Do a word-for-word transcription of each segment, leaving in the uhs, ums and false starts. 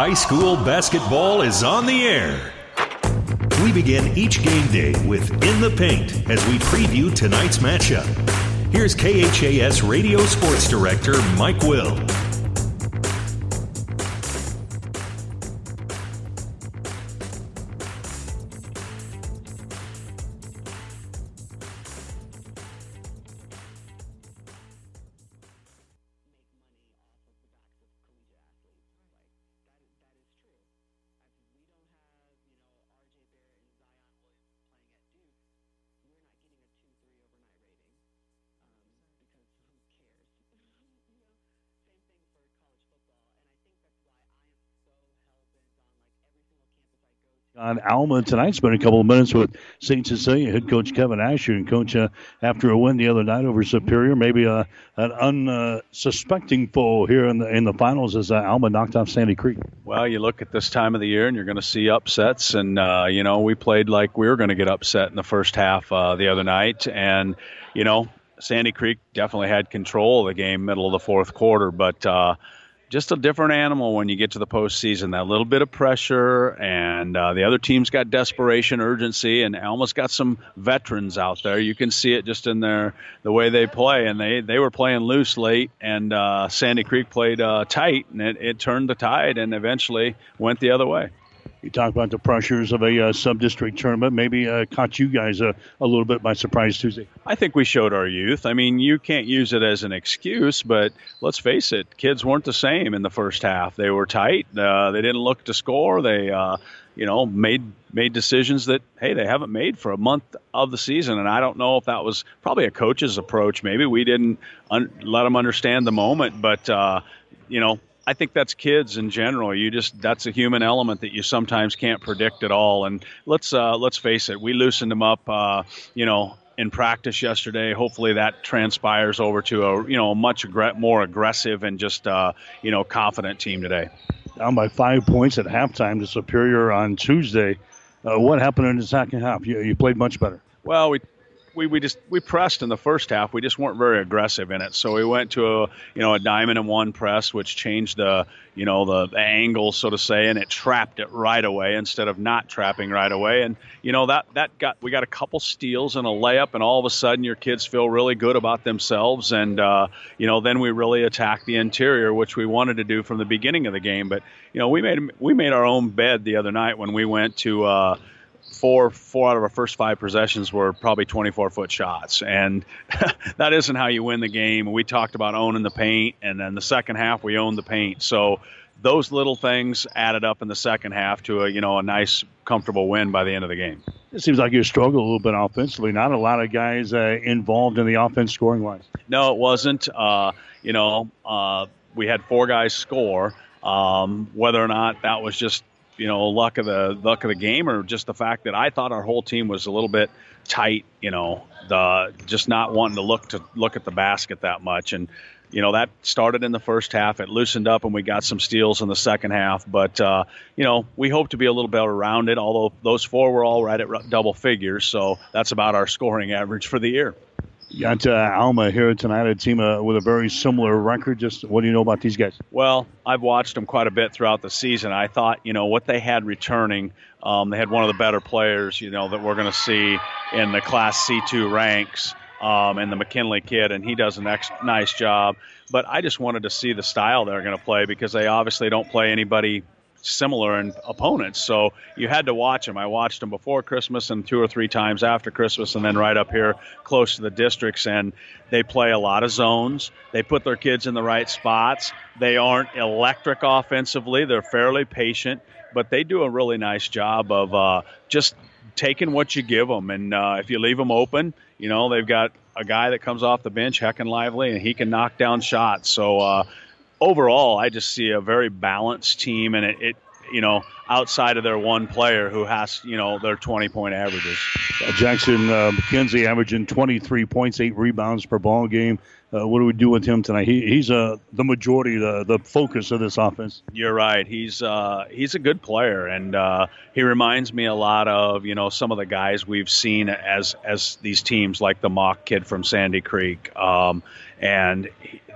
High school basketball is on the air. We begin each game day with In the Paint as we preview tonight's matchup. Here's K H A S Radio Sports Director Mike Will. On Alma tonight. Spent a couple of minutes with Saint Cecilia head coach Kevin Asher, and coach uh, after a win the other night over Superior, maybe uh, an unsuspecting uh, foe here in the in the finals as uh, Alma knocked off Sandy Creek. Well, you look at this time of the year, and you're going to see upsets, and uh, you know we played like we were going to get upset in the first half uh, the other night, and you know Sandy Creek definitely had control of the game middle of the fourth quarter, but. Uh, Just a different animal when you get to the postseason. That little bit of pressure, and uh, the other team's got desperation, urgency, and Alma's got some veterans out there. You can see it just in their the way they play, and they, they were playing loose late, and uh, Sandy Creek played uh, tight, and it, it turned the tide and eventually went the other way. You talk about the pressures of a uh, sub-district tournament. Maybe uh, caught you guys uh, a little bit by surprise Tuesday. I think we showed our youth. I mean, you can't use it as an excuse, but let's face it, kids weren't the same in the first half. They were tight. Uh, they didn't look to score. They, uh, you know, made made decisions that, hey, they haven't made for a month of the season. And I don't know if that was probably a coach's approach. Maybe we didn't un- let them understand the moment, but, uh, you know, I think that's kids in general. You just that's a human element that you sometimes can't predict at all. And let's uh, let's face it, we loosened them up, uh, you know, in practice yesterday. Hopefully that transpires over to a you know a much aggr- more aggressive and just uh, you know confident team today. Down by five points at halftime to Superior on Tuesday. Uh, what happened in the second half? You, you played much better. Well, we. We, we just we pressed in the first half. We just weren't very aggressive in it. So we went to a you know a diamond and one press, which changed the you know the, the angle, so to say, and it trapped it right away instead of not trapping right away. And you know that that got we got a couple steals and a layup, and all of a sudden your kids feel really good about themselves. And uh, you know then we really attacked the interior, which we wanted to do from the beginning of the game. But you know we made we made our own bed the other night when we went to. Uh, Four, four out of our first five possessions were probably twenty-four-foot shots, and that isn't how you win the game. We talked about owning the paint, and then the second half we owned the paint. So those little things added up in the second half to a you know a nice, comfortable win by the end of the game. It seems like you struggled a little bit offensively. Not a lot of guys uh, involved in the offense scoring-wise. No, it wasn't. Uh, you know, uh, we had four guys score. Um, whether or not that was just you know, luck of the luck of the game, or just the fact that I thought our whole team was a little bit tight, you know, the just not wanting to look to look at the basket that much. And, you know, that started in the first half. It loosened up and we got some steals in the second half. But, uh, you know, we hope to be a little better rounded, although those four were all right at double figures. So that's about our scoring average for the year. You got uh, Alma here tonight, a team uh, with a very similar record. Just what do you know about these guys? Well, I've watched them quite a bit throughout the season. I thought, you know, what they had returning, um, they had one of the better players, you know, that we're going to see in the Class C two ranks, um, and the McKinley kid, and he does a ex- nice job. But I just wanted to see the style they're going to play, because they obviously don't play anybody similar in opponents, so you had to watch them. I watched them before Christmas and two or three times after Christmas, and then right up here close to the districts, and they play a lot of zones. They put their kids in the right spots. They aren't electric offensively. They're fairly patient, but they do a really nice job of uh, just taking what you give them, and uh, if you leave them open, you know, they've got a guy that comes off the bench, Heckin Lively, and he can knock down shots. So uh Overall, I just see a very balanced team, and it, it, you know, outside of their one player who has, you know, their twenty-point averages. Jackson uh, McKenzie averaging twenty-three points, eight rebounds per ball game. Uh, what do we do with him tonight? He, he's uh, the majority, the the focus of this offense. You're right. He's uh, he's a good player, and uh, he reminds me a lot of, you know, some of the guys we've seen as as these teams, like the Mock kid from Sandy Creek, um, and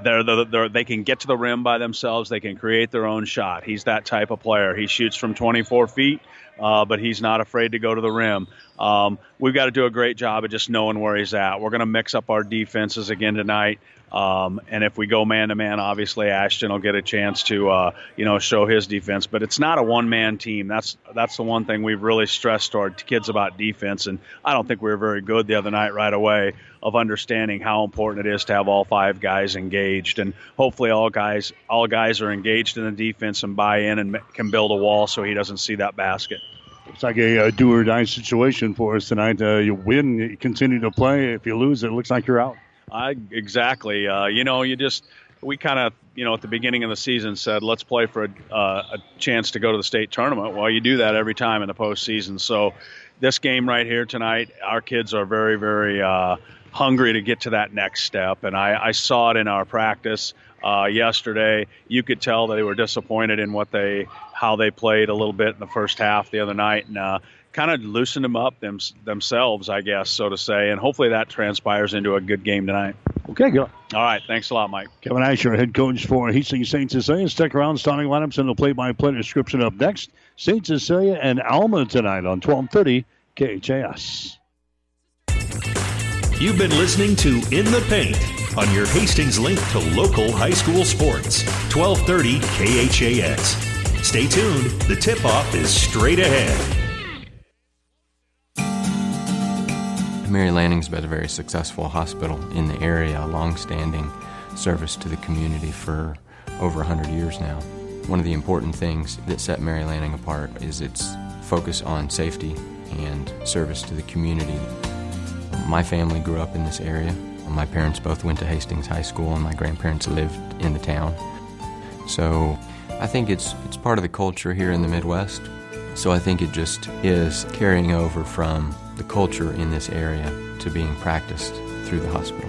they're, they're, they're, they can get to the rim by themselves. They can create their own shot. He's that type of player. He shoots from twenty-four feet. Uh, but he's not afraid to go to the rim. Um, we've got to do a great job of just knowing where he's at. We're going to mix up our defenses again tonight. Um, and if we go man-to-man, obviously Ashton will get a chance to, uh, you know, show his defense. But it's not a one-man team. That's that's the one thing we've really stressed to our kids about defense. And I don't think we were very good the other night right away of understanding how important it is to have all five guys engaged. And hopefully all guys all guys are engaged in the defense and buy in and can build a wall so he doesn't see that basket. It's like a, a do-or-die situation for us tonight. Uh, you win, you continue to play. If you lose, it looks like you're out. I, exactly. Uh, you know, you just we kind of, you know, at the beginning of the season said, let's play for a, uh, a chance to go to the state tournament. Well, you do that every time in the postseason. So this game right here tonight, our kids are very, very uh, hungry to get to that next step. And I, I saw it in our practice uh, yesterday. You could tell they were disappointed in what they how they played a little bit in the first half the other night. And uh kind of loosen them up them, themselves, I guess, so to say. And hopefully that transpires into a good game tonight. Okay, good. All right, thanks a lot, Mike. Kevin Asher, head coach for Hastings Saint Cecilia. Stick around, starting lineups and the play-by-play description up next. Saint Cecilia and Alma tonight on twelve thirty K H A S. You've been listening to In the Paint on your Hastings link to local high school sports, twelve thirty K H A S. Stay tuned. The tip-off is straight ahead. Mary Lanning's been a very successful hospital in the area, a long-standing service to the community for over one hundred years now. One of the important things that set Mary Lanning apart is its focus on safety and service to the community. My family grew up in this area. My parents both went to Hastings High School, and my grandparents lived in the town. So I think it's it's part of the culture here in the Midwest. So I think it just is carrying over from the culture in this area to being practiced through the hospital.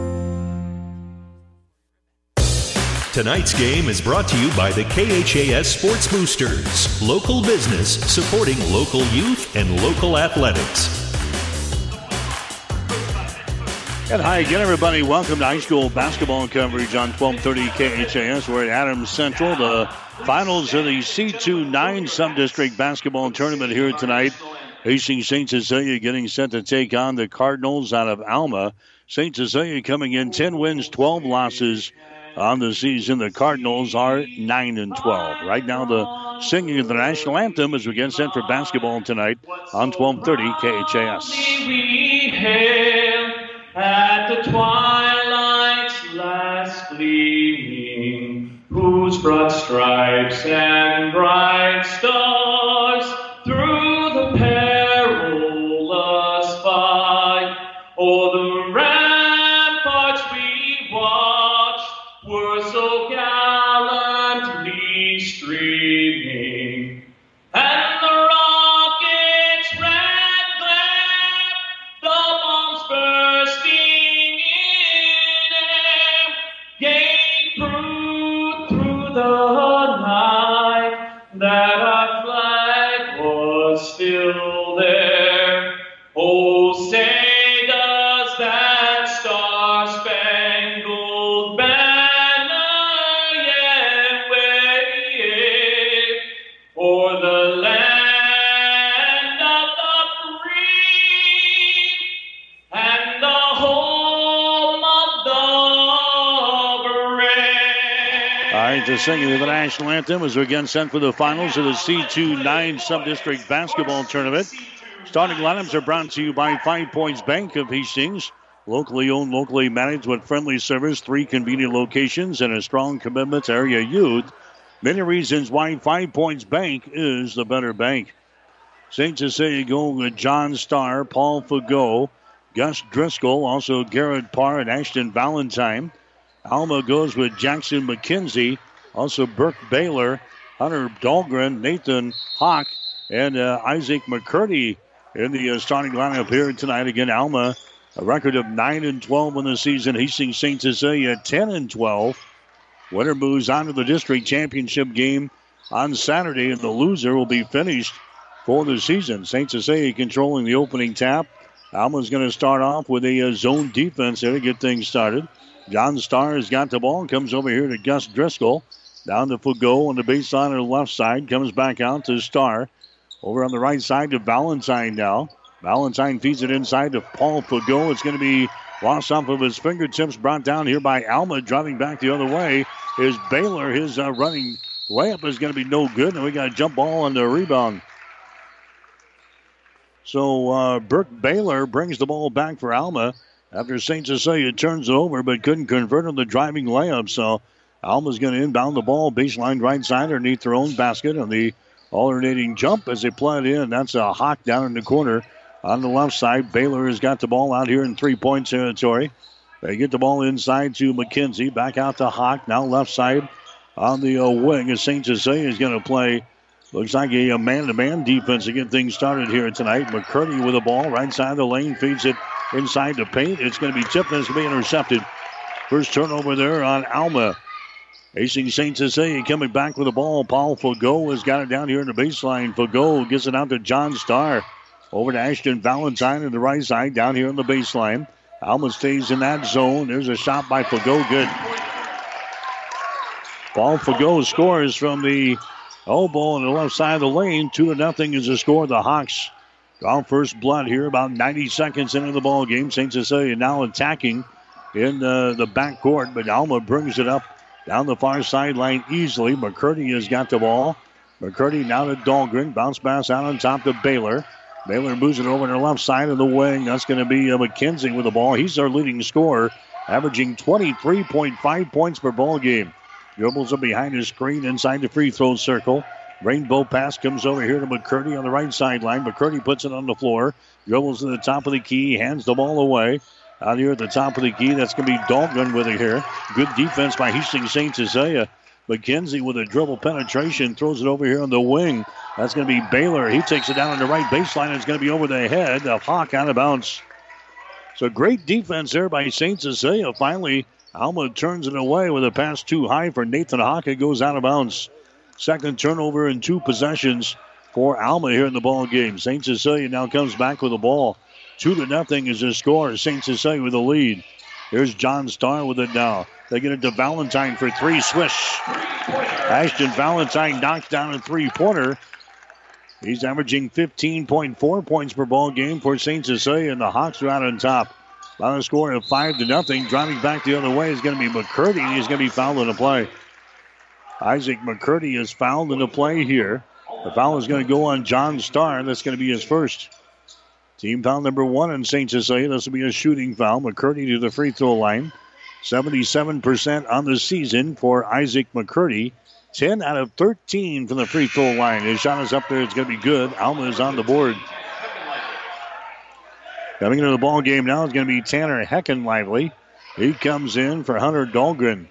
Tonight's game is brought to you by the K H A S Sports Boosters, local business supporting local youth and local athletics. And hi again, everybody. Welcome to high school basketball coverage on twelve thirty K H A S. We're at Adams Central, the finals of the C twenty-nine Subdistrict Basketball Tournament here tonight. Hastings Saint Cecilia getting set to take on the Cardinals out of Alma. Saint Cecilia coming in ten wins, twelve losses. On the season, the Cardinals are nine and twelve. Right now, the singing of the national anthem as we get sent for basketball tonight on twelve thirty K H A S. We hail at the twilight's last gleaming, whose broad stripes and bright stars through the perilous fight o'er the ramparts we watched were so gallantly streaming, and the rocket's red glare, the bombs bursting in air, gave proof through the night that our flag was still there. Oh, say does that star-spangled banner for the land of the free and the home of the brave. All right, the singing of the national anthem is again sent for the finals of the C twenty-nine Subdistrict Basketball Tournament. Starting lineups are brought to you by Five Points Bank of Hastings, Locally owned, locally managed with friendly service, three convenient locations, and a strong commitment to area youth. Many reasons why Five Points Bank is the better bank. Saint Cecilia go with John Starr, Paul Fagot, Gus Driscoll, also Garrett Parr and Ashton Valentine. Alma goes with Jackson McKenzie, also Burke Baylor, Hunter Dahlgren, Nathan Hawk, and uh, Isaac McCurdy in the uh, starting lineup here tonight. Again, Alma, a record of nine and twelve in the season. Hastings Saint Cecilia, ten and twelve. Winner moves on to the district championship game on Saturday, and the loser will be finished for the season. Saint Cecilia controlling the opening tap. Alma's going to start off with a uh, zone defense here to get things started. John Starr has got the ball, comes over here to Gus Driscoll. Down to Fagot on the baseline on the left side, comes back out to Starr. Over on the right side to Valentine now. Valentine feeds it inside to Paul Fagot. It's going to be lost off of his fingertips, brought down here by Alma. Driving back the other way is Baylor. His uh, running layup is going to be no good, and we got a jump ball on the rebound. So uh, Burke Baylor brings the ball back for Alma after Saint Cecilia turns it over but couldn't convert on the driving layup. So Alma's going to inbound the ball, baseline right side underneath their own basket, and the alternating jump as they plug it in. That's a hawk down in the corner on the left side. Baylor has got the ball out here in three-point territory. They get the ball inside to McKenzie, back out to Hawk. Now left side on the uh, wing as Saint Cecilia is going to play. Looks like a, a man-to-man defense to get things started here tonight. McCurdy with the ball, right side of the lane, feeds it inside the paint. It's going to be tipped and it's going to be intercepted. First turnover there on Alma. Hastings Saint Cecilia coming back with the ball. Paul Fagot has got it down here in the baseline. Fagot gets it out to John Starr. Over to Ashton Valentine on the right side, down here on the baseline. Alma stays in that zone. There's a shot by Fagot. Good. Paul Fagot scores from the elbow on the left side of the lane. Two to nothing is the score. The Hawks draw first blood here about ninety seconds into the ball game. Saint Cecilia now attacking in uh, the backcourt, but Alma brings it up down the far sideline easily. McCurdy has got the ball. McCurdy now to Dahlgren. Bounce pass out on top to Baylor. Baylor moves it over to the left side of the wing. That's going to be uh, McKenzie with the ball. He's our leading scorer, averaging twenty-three point five points per ball game. Dribbles up behind his screen inside the free throw circle. Rainbow pass comes over here to McCurdy on the right sideline. McCurdy puts it on the floor. Dribbles to the top of the key. Hands the ball away. Out here at the top of the key, that's going to be Dahlgren with it here. Good defense by Hastings Saint Cecilia. McKenzie with a dribble penetration, throws it over here on the wing. That's going to be Baylor. He takes it down on the right baseline. It's going to be over the head of Hawk out of bounds. So great defense there by Saint Cecilia. Finally, Alma turns it away with a pass too high for Nathan Hawk. It goes out of bounds. Second turnover in two possessions for Alma here in the ball game. Saint Cecilia now comes back with the ball. Two to nothing is the score. Saint Cecilia with the lead. Here's John Starr with it now. They get it to Valentine for three. Swish. Ashton Valentine knocks down a three-pointer. He's averaging fifteen point four points per ball game for Saint Cecilia, and the Hawks are out on top. On a score of five to nothing. Driving back the other way is going to be McCurdy. He's going to be fouled in the play. Isaac McCurdy is fouled in the play here. The foul is going to go on John Starr. That's going to be his first. Team foul number one in Saint Cecilia. This will be a shooting foul. McCurdy to the free throw line. seventy-seven percent on the season for Isaac McCurdy. ten out of thirteen from the free throw line. His shot is up there. It's going to be good. Alma is on the board. Coming into the ball game now is going to be Tanner Heckenlively. He comes in for Hunter Dahlgren.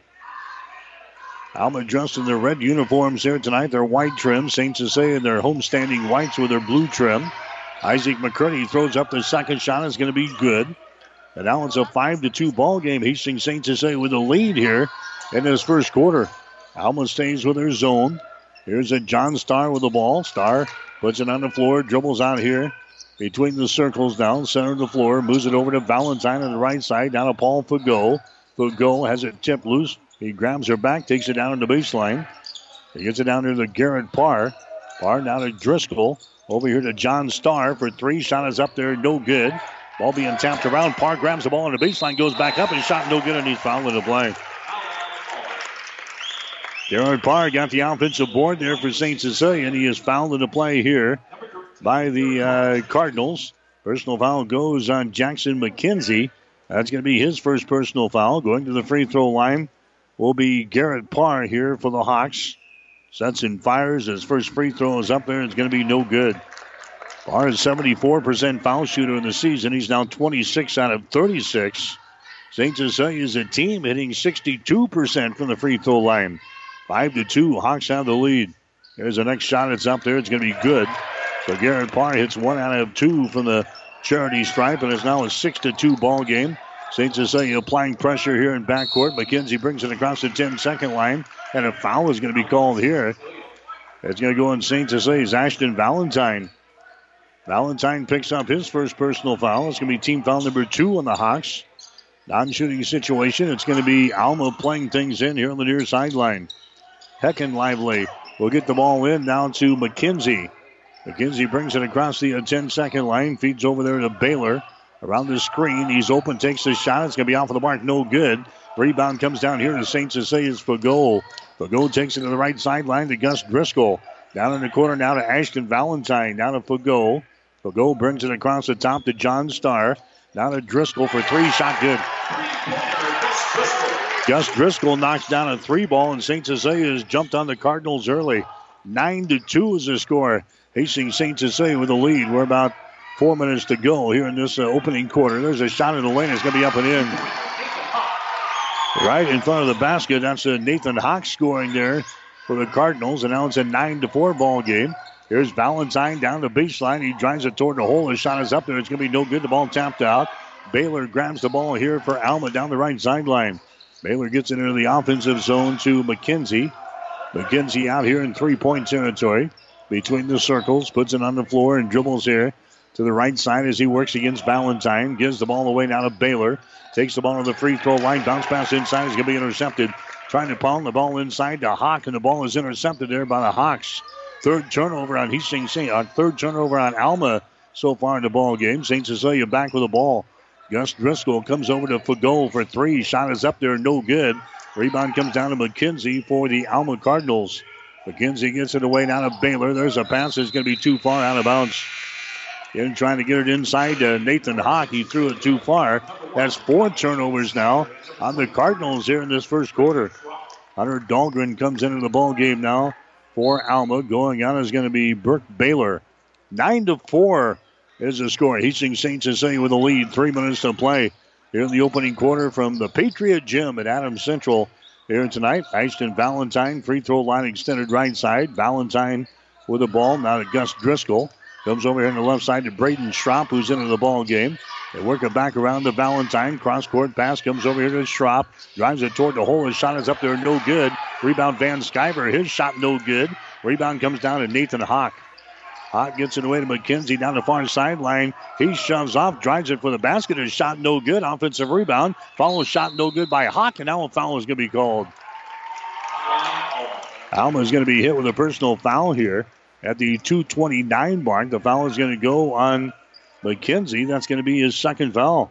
Alma dressed in their red uniforms here tonight. Their white trim. Saint Cecilia, their homestanding whites with their blue trim. Isaac McCurdy throws up the second shot. It's going to be good. And now it's a five to two ball game. Hastings Saint Cecilia with the lead here in this first quarter. Alma stays with their zone. Here's a John Starr with the ball. Starr puts it on the floor, dribbles out here between the circles down, center of the floor, moves it over to Valentine on the right side, down to Paul Fagot. Fagot has it tipped loose. He grabs her back, takes it down to the baseline. He gets it down there to Garrett Parr. Parr now to Driscoll. Over here to John Starr for three. Shot is up there, no good. Ball being tapped around. Parr grabs the ball on the baseline, goes back up, and shot no good, and he's fouling the play. Jared Parr got the offensive board there for Saint Cecilia, and he is fouled in the play here by the uh, Cardinals. Personal foul goes on Jackson McKenzie. That's going to be his first personal foul. Going to the free throw line will be Garrett Parr here for the Hawks. Sets and fires. His first free throw is up there. It's going to be no good. Parr is seventy-four percent foul shooter in the season. He's now twenty-six out of thirty-six. Saint Cecilia is a team hitting sixty-two percent from the free throw line. five to two. Hawks have the lead. Here's the next shot. It's up there. It's going to be good. So Garrett Parr hits one out of two from the charity stripe, and it's now a six to two ball game. Saint Cecilia applying pressure here in backcourt. McKenzie brings it across the ten-second line, and a foul is going to be called here. It's going to go in Saint Cecilia's Ashton Valentine. Valentine picks up his first personal foul. It's going to be team foul number two on the Hawks. Non-shooting situation. It's going to be Alma playing things in here on the near sideline. Heckenlively will get the ball in now to McKenzie. McKenzie brings it across the ten-second line, feeds over there to Baylor. Around the screen, he's open, takes the shot. It's going to be off of the mark, no good. Rebound comes down here to Saint Cecilia's Fagot. Fagot takes it to the right sideline to Gus Driscoll. Down in the corner now to Ashton Valentine, now to Fagot. Fagot brings it across the top to John Starr. Now to Driscoll for three, shot good. Gus Driscoll knocks down a three ball, and Saint Cecilia has jumped on the Cardinals early. nine to two is the score. Hastings Saint Cecilia with the lead. We're about four minutes to go here in this uh, opening quarter. There's a shot in the lane. It's going to be up and in. Right in front of the basket. That's uh, Nathan Hawk scoring there for the Cardinals. And now it's a nine to four ball game. Here's Valentine down the baseline. He drives it toward the hole. His shot is up there. It's going to be no good. The ball tapped out. Baylor grabs the ball here for Alma down the right sideline. Baylor gets it into the offensive zone to McKenzie. McKenzie out here in three-point territory. Between the circles, puts it on the floor and dribbles here to the right side as he works against Valentine. Gives the ball away now to Baylor. Takes the ball to the free throw line. Bounce pass inside is going to be intercepted. Trying to pound the ball inside to Hawk, and the ball is intercepted there by the Hawks. Third turnover on Hastings Saint. Uh, third turnover on Alma so far in the ball game. Saint Cecilia back with the ball. Gus Driscoll comes over to Fagot for three. Shot is up there, no good. Rebound comes down to McKenzie for the Alma Cardinals. McKenzie gets it away down to Baylor. There's a pass that's going to be too far out of bounds. In trying to get it inside to Nathan Hawk. He threw it too far. That's four turnovers now on the Cardinals here in this first quarter. Hunter Dahlgren comes into the ball game now for Alma. Going out is going to be Burke Baylor. Nine to four is the score. Hastings Saint Cecilia with a lead. Three minutes to play here in the opening quarter from the Patriot Gym at Adams Central. Here tonight, Ashton Valentine, free throw line extended right side. Valentine with the ball, now to Gus Driscoll. Comes over here on the left side to Braden Schropp, who's into the ball game. They work it back around to Valentine. Cross-court pass comes over here to Schropp. Drives it toward the hole. His shot is up there, no good. Rebound Van Skyver, his shot no good. Rebound comes down to Nathan Hawk. Hawk gets it away to McKenzie down the far sideline. He shoves off, drives it for the basket. His shot no good. Offensive rebound. Follow shot no good by Hawk, and now a foul is going to be called. Wow. Alma is going to be hit with a personal foul here at the two twenty-nine mark. The foul is going to go on McKenzie. That's going to be his second foul.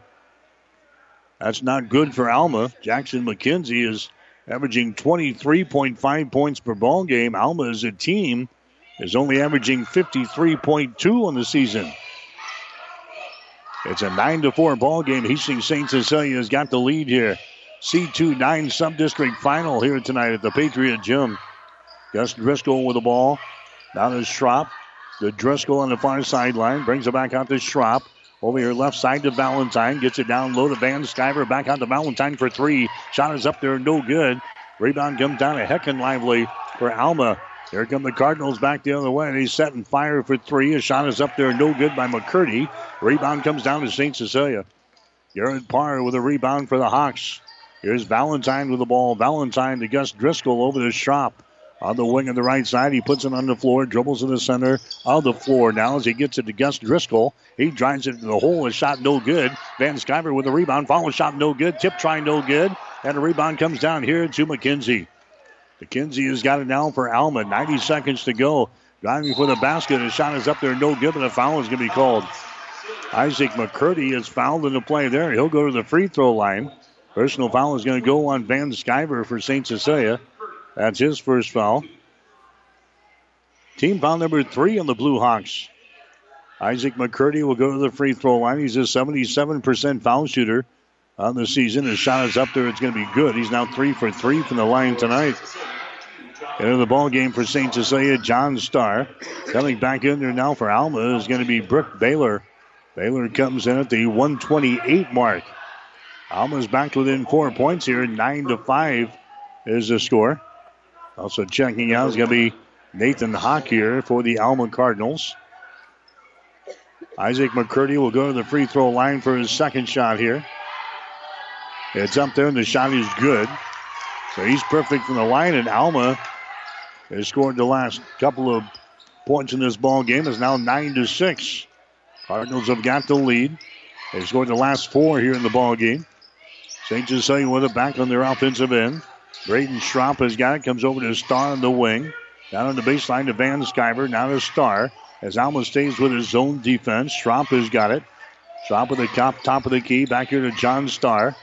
That's not good for Alma. Jackson McKenzie is averaging twenty-three point five points per ball game. Alma is a team is only averaging fifty-three point two on the season. It's a nine to four ball game. Hastings Saint Cecilia has got the lead here. C twenty-nine sub-district final here tonight at the Patriot Gym. Gus Driscoll with the ball. Now to Schropp. The Driscoll on the far sideline. Brings it back out to Schropp. Over here left side to Valentine. Gets it down low to Van Skyver. Back out to Valentine for three. Shot is up there. No good. Rebound comes down to Heckenlively for Alma. Here come the Cardinals back the other way. He's setting fire for three. His shot is up there. No good by McCurdy. Rebound comes down to Saint Cecilia. Garrett Parr with a rebound for the Hawks. Here's Valentine with the ball. Valentine to Gus Driscoll over the shop. On the wing on the right side, he puts it on the floor, dribbles to the center of the floor. Now as he gets it to Gus Driscoll, he drives it to the hole. His shot no good. Van Skyver with a rebound. Follow shot no good. Tip try no good. And the rebound comes down here to McKenzie. McKenzie has got it now for Alma. ninety seconds to go. Driving for the basket. His shot is up there. No good, but a foul is going to be called. Isaac McCurdy is fouled in the play there. He'll go to the free throw line. Personal foul is going to go on Van Skyver for Saint Cecilia. That's his first foul. Team foul number three on the Blue Hawks. Isaac McCurdy will go to the free throw line. He's a seventy-seven percent foul shooter on the season. His shot is up there. It's going to be good. He's now three for three from the line tonight. Into the ball game for Saint Cecilia, John Starr. Coming back in there now for Alma is going to be Brooke Baylor. Baylor comes in at the one twenty-eight mark. Alma's back within four points here. Nine to five is the score. Also checking out is going to be Nathan Hock here for the Alma Cardinals. Isaac McCurdy will go to the free throw line for his second shot here. It's up there and the shot is good. So he's perfect from the line, and Alma has scored the last couple of points in this ball game. It's now nine to six. Cardinals have got the lead. They've scored the last four here in the ball game. Saint Cecilia with it back on their offensive end. Braden Schropp has got it. Comes over to Starr on the wing. Down on the baseline to Van Skyver. Now to Starr. As Alma stays with his zone defense, Schropp has got it. Schropp with the top, top of the key. Back here to John Starr.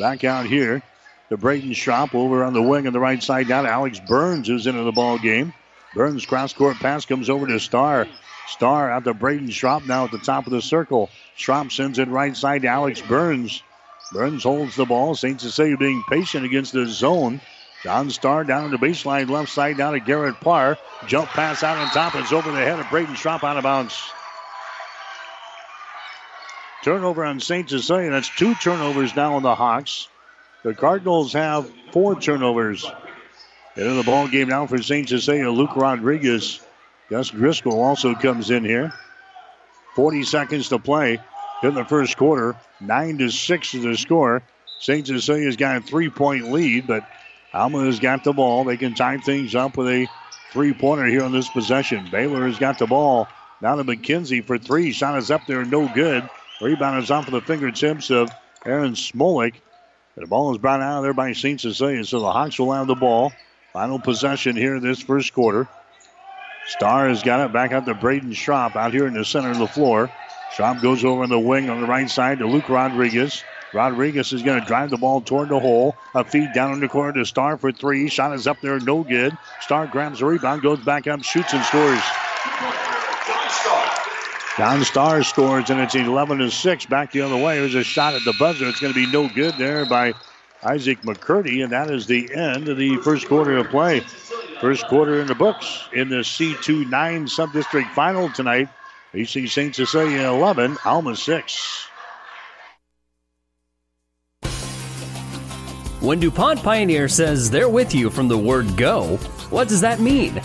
Back out here to Braden Schropp over on the wing on the right side. Now to Alex Burns, who's into the ball game. Burns cross-court pass comes over to Starr. Starr out to Braden Schropp now at the top of the circle. Schropp sends it right side to Alex Burns. Burns holds the ball. Saint Cecilia being patient against the zone. John Starr down to the baseline left side down to Garrett Parr. Jump pass out on top. It's over the head of Braden Schropp out of bounds. Turnover on Saint Cecilia. That's two turnovers now on the Hawks. The Cardinals have four turnovers. Into the ball game now for Saint Cecilia, Luke Rodriguez. Gus Driscoll also comes in here. forty seconds to play in the first quarter. Nine to six is the score. Saint Cecilia's got a three-point lead, but Alma has got the ball. They can tie things up with a three-pointer here on this possession. Baylor has got the ball. Now to McKenzie for three. Shot is up there, no good. Rebound is off of the fingertips of Aaron Smolik. The ball is brought out of there by Saint Cecilia, so the Hawks will have the ball. Final possession here this first quarter. Starr has got it back out to Braden Schropp out here in the center of the floor. Schropp goes over on the wing on the right side to Luke Rodriguez. Rodriguez is going to drive the ball toward the hole. A feed down in the corner to Starr for three. Shot is up there, no good. Starr grabs the rebound, goes back up, shoots and scores. John Starr scores, and it's eleven to six. Back the other way. There's a shot at the buzzer. It's going to be no good there by Isaac McCurdy, and that is the end of the first quarter of play. First quarter in the books in the C twenty-nine sub-district final tonight. You see Saint Cecilia eleven, Alma six. When DuPont Pioneer says they're with you from the word go, what does that mean?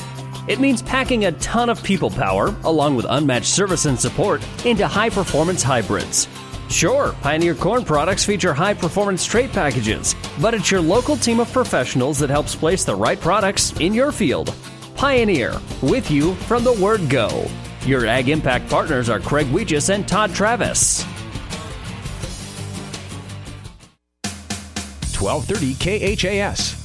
It means packing a ton of people power, along with unmatched service and support, into high-performance hybrids. Sure, Pioneer Corn products feature high-performance trait packages, but it's your local team of professionals that helps place the right products in your field. Pioneer, with you from the word go. Your Ag Impact partners are Craig Weegis and Todd Travis. twelve thirty K H A S.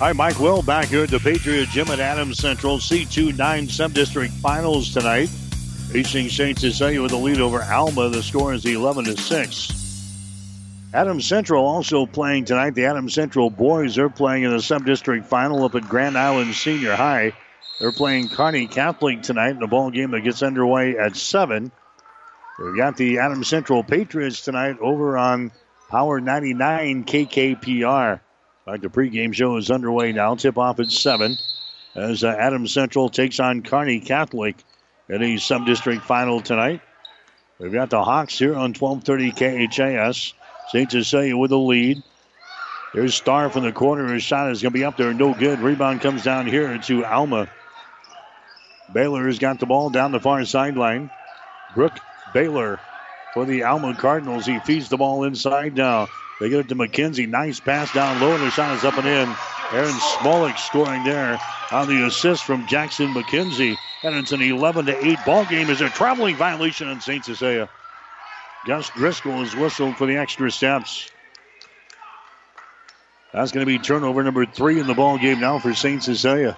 All right, Mike Will back here at the Patriot Gym at Adams Central. C twenty-nine sub-district finals tonight. Facing Saint Cecilia with a lead over Alma. The score is eleven to six. Adams Central also playing tonight. The Adams Central boys are playing in the sub-district final up at Grand Island Senior High. They're playing Kearney Catholic tonight in the ball game that gets underway at seven. We've got the Adams Central Patriots tonight over on Power ninety-nine K K P R. Like the pregame show is underway now. Tip-off at seven as uh, Adams Central takes on Kearney Catholic in a sub-district final tonight. We've got the Hawks here on twelve thirty K H A S. Saint Cecilia with the lead. Here's Starr from the corner. His shot is going to be up there. No good. Rebound comes down here to Alma. Baylor has got the ball down the far sideline. Brooke Baylor for the Alma Cardinals. He feeds the ball inside now. They get it to McKenzie. Nice pass down low, and the shot is up and in. Aaron Smolik scoring there on the assist from Jackson McKenzie. And it's an eleven to eight ball game. Is a traveling violation on Saint Cecilia. Gus Driscoll is whistled for the extra steps. That's going to be turnover number three in the ball game now for Saint Cecilia.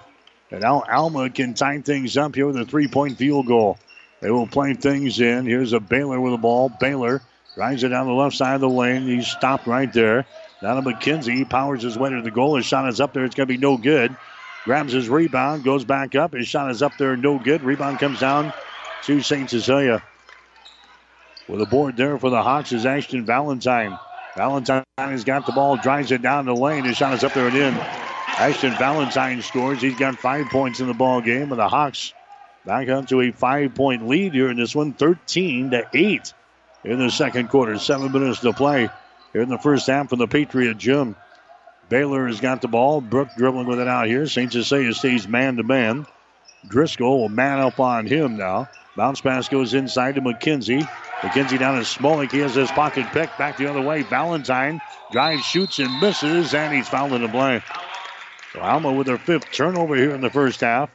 And now Alma can tie things up here with a three-point field goal. They will play things in. Here's a Baylor with the ball. Baylor drives it down the left side of the lane. He's stopped right there. Now to McKenzie. Powers his way to the goal. His shot is up there. It's going to be no good. Grabs his rebound. Goes back up. His shot is up there. No good. Rebound comes down to Saint Cecilia. With a board there for the Hawks is Ashton Valentine. Valentine has got the ball, drives it down the lane. His shot is up there and in. Ashton Valentine scores. He's got five points in the ball game, and the Hawks back up to a five-point lead here in this one, thirteen to eight in the second quarter. Seven minutes to play here in the first half from the Patriot Gym. Baylor has got the ball. Brooke dribbling with it out here. Saint Cecilia stays man-to-man. Driscoll will man up on him now. Bounce pass goes inside to McKenzie. McKenzie down to Smolik. He has his pocket picked back the other way. Valentine drives, shoots, and misses, and he's fouled in the play. So Alma with her fifth turnover here in the first half.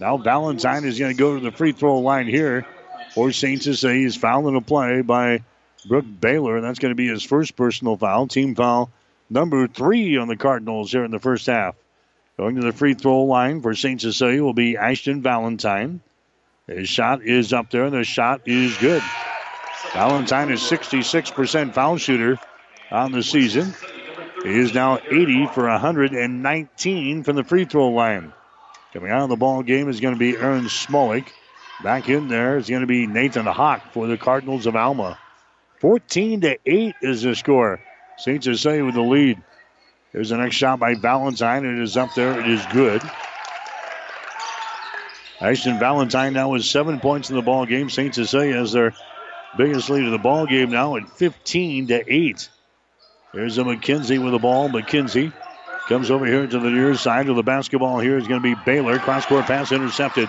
Now Valentine is going to go to the free throw line here for Saint Cecilia. He's fouled in the play by Brooke Baylor, and that's going to be his first personal foul. Team foul number three on the Cardinals here in the first half. Going to the free throw line for Saint Cecilia will be Ashton Valentine. His shot is up there, and the shot is good. Valentine is sixty-six percent foul shooter on the season. He is now eighty for one nineteen from the free throw line. Coming out of the ball game is going to be Aaron Smolik. Back in there is going to be Nathan Hawk for the Cardinals of Alma. fourteen to eight is the score. Saint Cecilia with the lead. Here's the next shot by Valentine. It is up there. It is good. Ashton Valentine now with seven points in the ball game. Saint Cecilia has their biggest lead of the ball game now at fifteen to eight. Here's a McKenzie with the ball. McKenzie comes over here to the near side of the basketball. Here is going to be Baylor. Cross-court pass intercepted.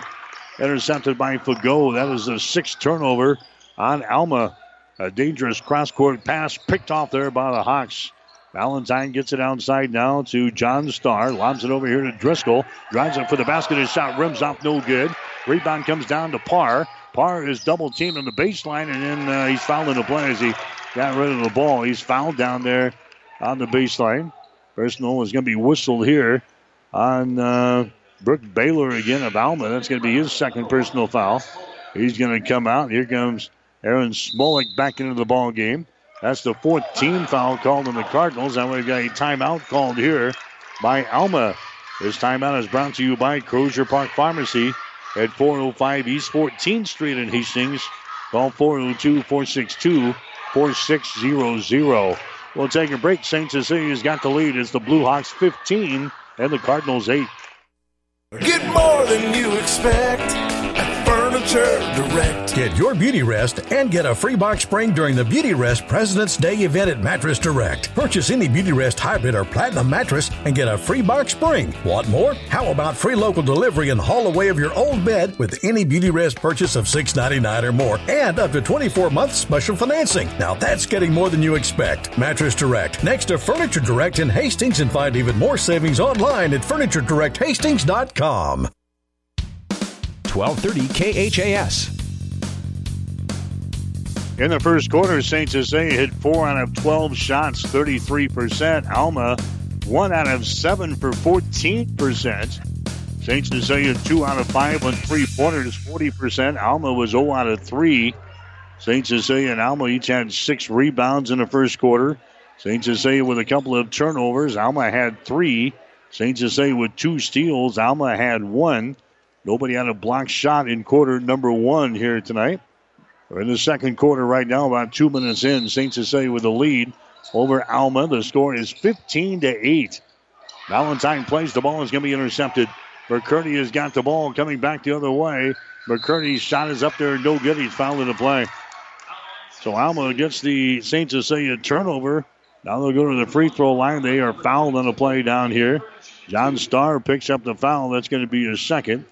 Intercepted by Fagot. That is the sixth turnover on Alma. A dangerous cross-court pass picked off there by the Hawks. Valentine gets it outside now to John Starr. Lobs it over here to Driscoll. Drives it for the basket. His shot rims off, no good. Rebound comes down to Parr. Parr is double-teamed on the baseline, and then uh, he's fouled in the play as he got rid of the ball. He's fouled down there on the baseline. Personal is going to be whistled here on uh, Brooke Baylor again of Alma. That's going to be his second personal foul. He's going to come out. Here comes Aaron Smolik back into the ball game. That's the fourth team foul called on the Cardinals. And we've got a timeout called here by Alma. This timeout is brought to you by Crozier Park Pharmacy at four oh five East fourteenth Street in Hastings. Call four oh two, four six two, four six zero zero. We'll take a break. Saint Cecilia's got the lead. It's the Blue Hawks fifteen and the Cardinals eight. Get more than you expect. Direct. Get your beauty rest and get a free box spring during the Beauty Rest President's Day event at Mattress Direct. Purchase any Beauty Rest hybrid or platinum mattress and get a free box spring. Want more? How about free local delivery and haul away of your old bed with any Beauty Rest purchase of six ninety-nine or more and up to twenty-four months special financing. Now that's getting more than you expect. Mattress Direct, next to Furniture Direct in Hastings, and find even more savings online at furniture direct hastings dot com. twelve thirty K H A S. In the first quarter, Saint Cecilia hit four out of twelve shots, thirty-three percent. Alma, one out of seven for fourteen percent. Saint Cecilia, two out of five on three-pointers, forty percent. Alma was zero out of three. Saint Cecilia and Alma each had six rebounds in the first quarter. Saint Cecilia with a couple of turnovers. Alma had three. Saint Cecilia with two steals. Alma had one. Nobody had a blocked shot in quarter number one here tonight. We're in the second quarter right now, about two minutes in. Saint Cecilia with the lead over Alma. The score is fifteen to eight. Valentine plays the ball. It's going to be intercepted. McCurdy has got the ball coming back the other way. McCurdy's shot is up there. No good. He's fouled in the play. So Alma gets the Saint Cecilia turnover. Now they'll go to the free throw line. They are fouled on the play down here. John Starr picks up the foul. That's going to be his second.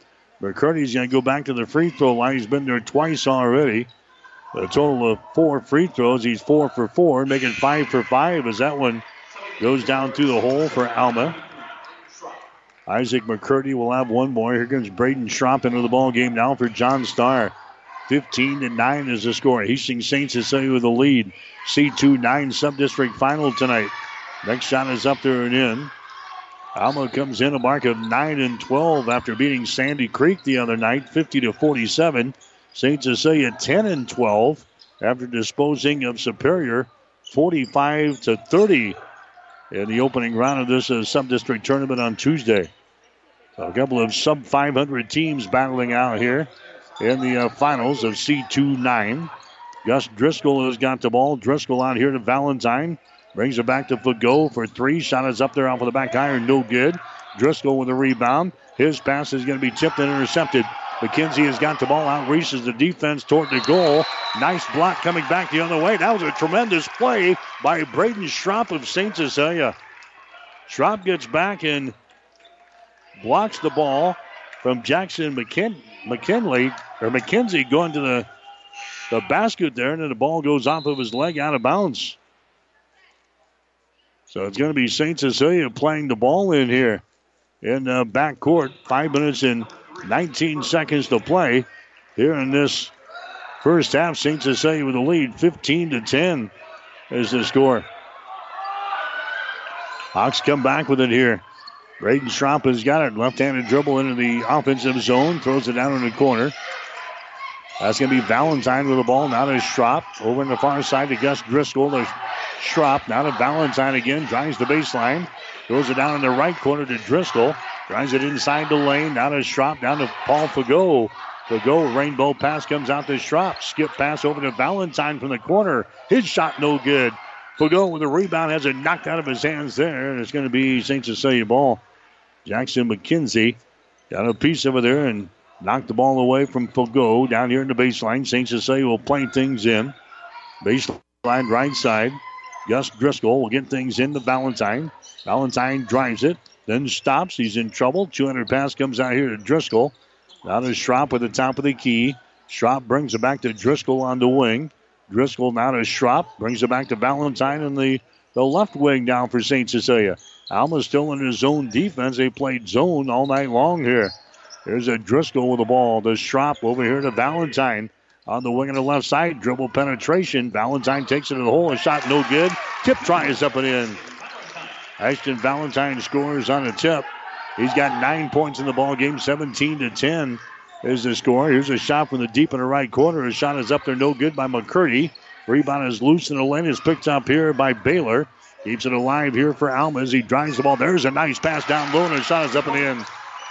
McCurdy's going to go back to the free throw line. He's been there twice already. A total of four free throws. He's four for four, making five for five as that one goes down through the hole for Alma. Isaac McCurdy will have one more. Here comes Braden Schropp into the ball game now for John Starr. fifteen to nine is the score. Hastings Saint Cecilia with the lead. C two nine sub-district final tonight. Next shot is up there and in. Alma comes in a mark of nine and twelve after beating Sandy Creek the other night, fifty to forty-seven. Saint Cecilia ten and twelve after disposing of Superior, forty-five to thirty in the opening round of this uh, sub-district tournament on Tuesday. So a couple of sub five hundred teams battling out here in the uh, finals of C two nine. Gus Driscoll has got the ball. Driscoll out here to Valentine. Brings it back to Fagot for three. Shot is up there off of the back iron. No good. Driscoll with a rebound. His pass is going to be tipped and intercepted. McKenzie has got the ball out. Reaches the defense toward the goal. Nice block coming back the other way. That was a tremendous play by Braden Schropp of Saint Cecilia. Schropp gets back and blocks the ball from Jackson McKin- McKinley, or McKenzie going to the, the basket there, and then the ball goes off of his leg out of bounds. So it's going to be Saint Cecilia playing the ball in here in the backcourt. Five minutes and nineteen seconds to play here in this first half. Saint Cecilia with the lead, fifteen to ten is the score. Hawks come back with it here. Braden Schropp has got it. Left-handed dribble into the offensive zone. Throws it down in the corner. That's going to be Valentine with the ball. Now to Schropp. Over on the far side to Gus Driscoll. To Schropp. Now to Valentine again. Drives the baseline. Throws it down in the right corner to Driscoll. Drives it inside the lane. Now to Schropp. Down to Paul Fagot. Fagot, rainbow pass comes out to Schropp. Skip pass over to Valentine from the corner. His shot no good. Fagot with a rebound has it knocked out of his hands there, and it's going to be Saint Cecilia ball. Jackson McKenzie got a piece over there and knocked the ball away from Fagot down here in the baseline. Saint Cecilia will play things in. Baseline right side. Gus Driscoll will get things in to Valentine. Valentine drives it, then stops. He's in trouble. two hundred pass comes out here to Driscoll. Now to Schropp at the top of the key. Schropp brings it back to Driscoll on the wing. Driscoll now to Schropp. Brings it back to Valentine in the, the left wing down for Saint Cecilia. Alma's still in his zone defense. They played zone all night long here. Here's a Driscoll with the ball. The Schropp over here to Valentine. On the wing on the left side. Dribble penetration. Valentine takes it to the hole. A shot no good. Tip try is up and in. Ashton Valentine scores on a tip. He's got nine points in the ball game. seventeen to ten. Is the score. Here's a shot from the deep in the right corner. His shot is up there, no good by McCurdy. Rebound is loose in the lane. It's picked up here by Baylor. Keeps it alive here for Alma as he drives the ball. There's a nice pass down low, and his shot is up and in.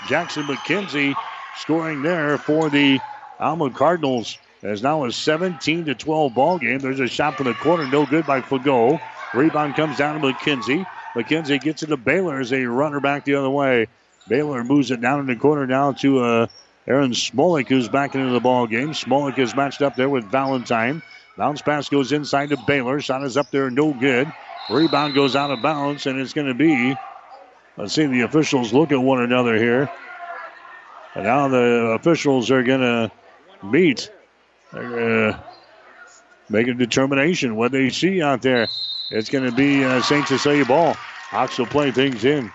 Jackson McKenzie scoring there for the Alma Cardinals. It's now a seventeen to twelve ball game. There's a shot from the corner, no good by Fagot. Rebound comes down to McKenzie. McKenzie gets it to Baylor as they run her back the other way. Baylor moves it down in the corner now to a. Uh, Aaron Smolik, who's back into the ball game. Smolik is matched up there with Valentine. Bounce pass goes inside to Baylor. Shot is up there, no good. Rebound goes out of bounds, and it's going to be, let's see, the officials look at one another here. And now the officials are going to meet. They're going to make a determination what they see out there. It's going to be uh, Saint Cecilia ball. Hawks will play things in.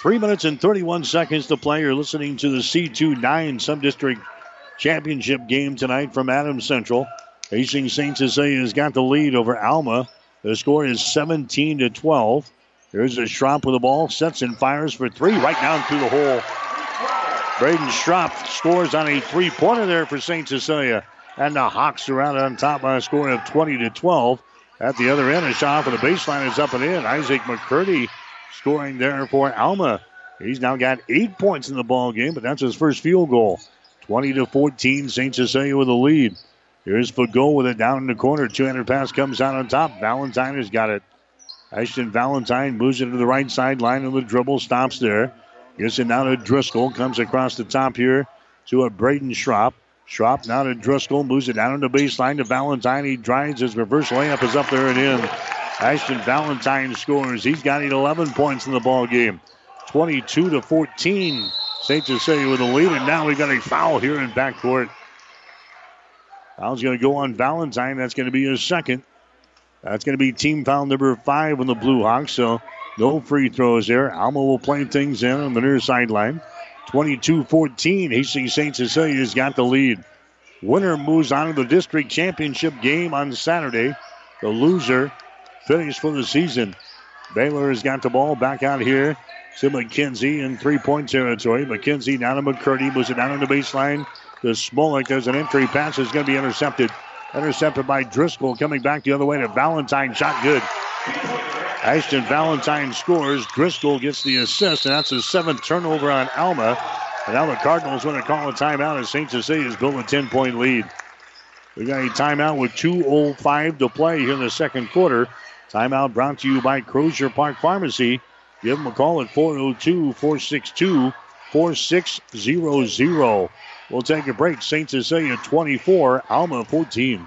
Three minutes and thirty-one seconds to play. You're listening to the C twenty-nine Sub-District Championship game tonight from Adams Central. Hastings Saint Cecilia has got the lead over Alma. The score is seventeen to twelve. Here's a Schropp with the ball. Sets and fires for three. Right down through the hole. Braden Schropp scores on a three-pointer there for Saint Cecilia. And the Hawks are out on top by a score of twenty to twelve. At the other end, a shot for the baseline is up and in. Isaac McCurdy scoring there for Alma. He's now got eight points in the ball game, but that's his first field goal. twenty to fourteen, Saint Cecilia with the lead. Here's Fagot with it down in the corner. two hundred pass comes out on top. Valentine has got it. Ashton Valentine moves it to the right sideline on the dribble. Stops there. Gets it now to Driscoll. Comes across the top here to a Braden Schropp. Schropp now to Driscoll. Moves it down on the baseline to Valentine. He drives. His reverse layup is up there and in. Ashton Valentine scores. He's got eleven points in the ball game. twenty-two to fourteen. Saint Cecilia with the lead, and now we've got a foul here in backcourt. Foul's going to go on Valentine. That's going to be his second. That's going to be team foul number five on the Blue Hawks, so no free throws there. Alma will play things in on the near sideline. twenty-two fourteen. Hastings Saint Cecilia's got the lead. Winner moves on to the district championship game on Saturday. The loser finish for the season. Baylor has got the ball back out here to McKenzie in three-point territory. McKenzie down to McCurdy. Moves it down on the baseline to Smolik. There's an entry pass. It's going to be intercepted. Intercepted by Driscoll. Coming back the other way to Valentine. Shot good. Ashton Valentine scores. Driscoll gets the assist, and that's his seventh turnover on Alma. And now the Cardinals want to call a timeout as Saint Cecilia has built a ten-point lead. We got a timeout with two oh five to play here in the second quarter. Timeout brought to you by Crozier Park Pharmacy. Give them a call at four oh two, four six two, four six zero zero. We'll take a break. Saint Cecilia twenty-four, Alma fourteen.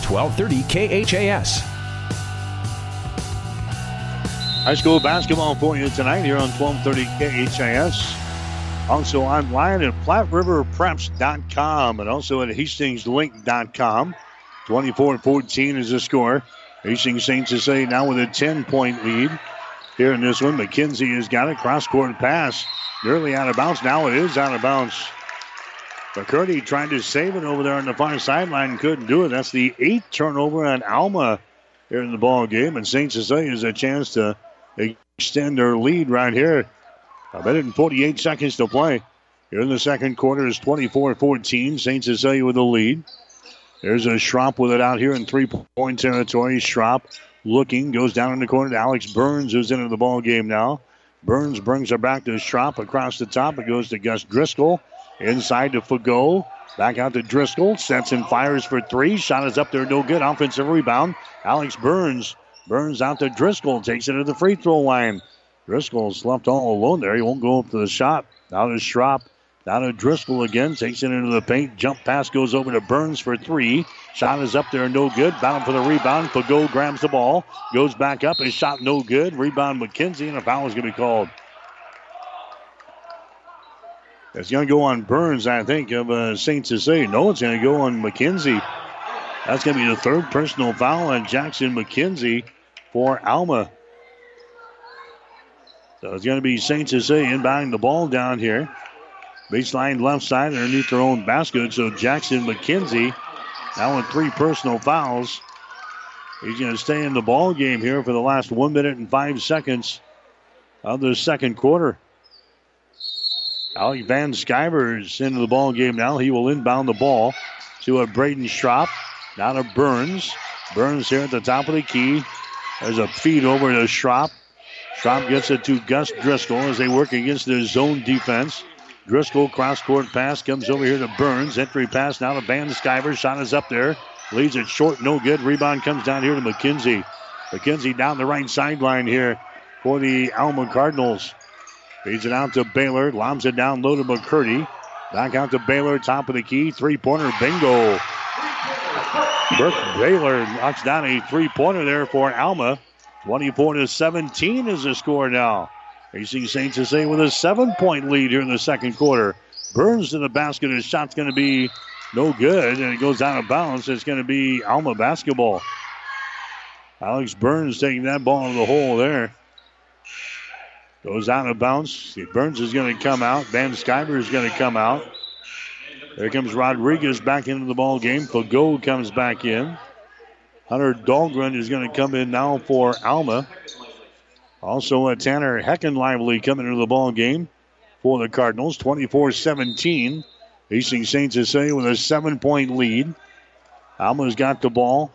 twelve thirty K H A S. High school basketball for you tonight here on twelve thirty K H A S. Also online at Platte River Preps dot com and also at Hastings Link dot com. twenty-four fourteen is the score. Hastings Saint Cecilia now with a ten-point lead. Here in this one, McKenzie has got a cross-court pass. Nearly out of bounds. Now it is out of bounds. McCurdy tried to save it over there on the far sideline, couldn't do it. That's the eighth turnover on Alma here in the ball game, and Saint Cecilia has a chance to extend their lead right here. A minute and forty-eight seconds to play. Here in the second quarter is twenty-four fourteen. Saint Cecilia with the lead. There's a Schropp with it out here in three-point territory. Schropp looking, goes down in the corner to Alex Burns, who's into the ball game now. Burns brings her back to Schropp across the top. It goes to Gus Driscoll. Inside to Fagot. Back out to Driscoll. Sets and fires for three. Shot is up there. No good. Offensive rebound. Alex Burns. Burns out to Driscoll. Takes it to the free throw line. Driscoll's left all alone there. He won't go up to the shot. Now to Schropp. Now to Driscoll again. Takes it into the paint. Jump pass goes over to Burns for three. Shot is up there. No good. Bound for the rebound. Fagot grabs the ball. Goes back up. His shot no good. Rebound McKenzie. And a foul is going to be called. It's going to go on Burns, I think, of uh, Saint Cecilia. No, it's going to go on McKenzie. That's going to be the third personal foul on Jackson McKenzie for Alma. So it's going to be Saint Cecilia inbounding the ball down here. Baseline left side underneath their own basket. So Jackson McKenzie now with three personal fouls. He's going to stay in the ball game here for the last one minute and five seconds of the second quarter. Alec Van Skyver's into the ball game now. He will inbound the ball to a Braden Schropp. Now to Burns. Burns here at the top of the key. There's a feed over to Schropp. Schropp gets it to Gus Driscoll as they work against their zone defense. Driscoll cross-court pass comes over here to Burns. Entry pass now to Van Skyver. Shot is up there. Leads it short. No good. Rebound comes down here to McKenzie. McKenzie down the right sideline here for the Alma Cardinals. Feeds it out to Baylor. Lobs it down low to McCurdy. Back out to Baylor. Top of the key. Three-pointer. Bingo. Burke Baylor knocks down a three-pointer there for Alma. twenty-four to seventeen is the score now. Hastings Saint Cecilia with a seven-point lead here in the second quarter. Burns to the basket. His shot's going to be no good, and it goes out of bounds. It's going to be Alma basketball. Alex Burns taking that ball to the hole there. Goes out of bounds. Burns is going to come out. Van Skyver is going to come out. There comes Rodriguez back into the ball game. Fagot comes back in. Hunter Dahlgren is going to come in now for Alma. Also a Tanner Heckenlively coming into the ball game for the Cardinals. twenty-four seventeen. Hastings Saint Cecilia with a seven-point lead. Alma's got the ball.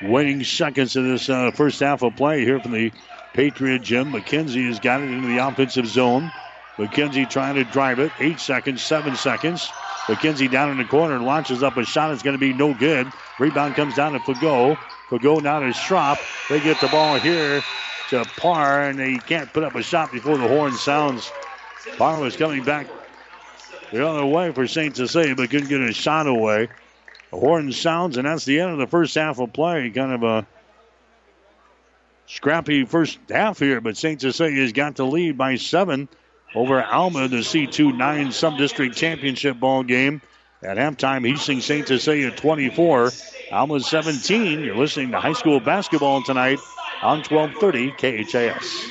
Waiting seconds of this uh, first half of play here from the Patriot Jim. McKenzie has got it into the offensive zone. McKenzie trying to drive it. Eight seconds, seven seconds. McKenzie down in the corner, launches up a shot. It's going to be no good. Rebound comes down to Fagot. Fagot now to Schropp. They get the ball here to Parr, and they can't put up a shot before the horn sounds. Parr was coming back the other way for Saint Cecilia, but couldn't get a shot away. The horn sounds, and that's the end of the first half of play. Kind of a scrappy first half here, but Saint Cecilia's got the lead by seven over Alma, the C two nine sub-district championship ball game. At halftime, Hastings Saint Cecilia twenty-four, Alma seventeen. You're listening to high school basketball tonight on twelve thirty K H A S.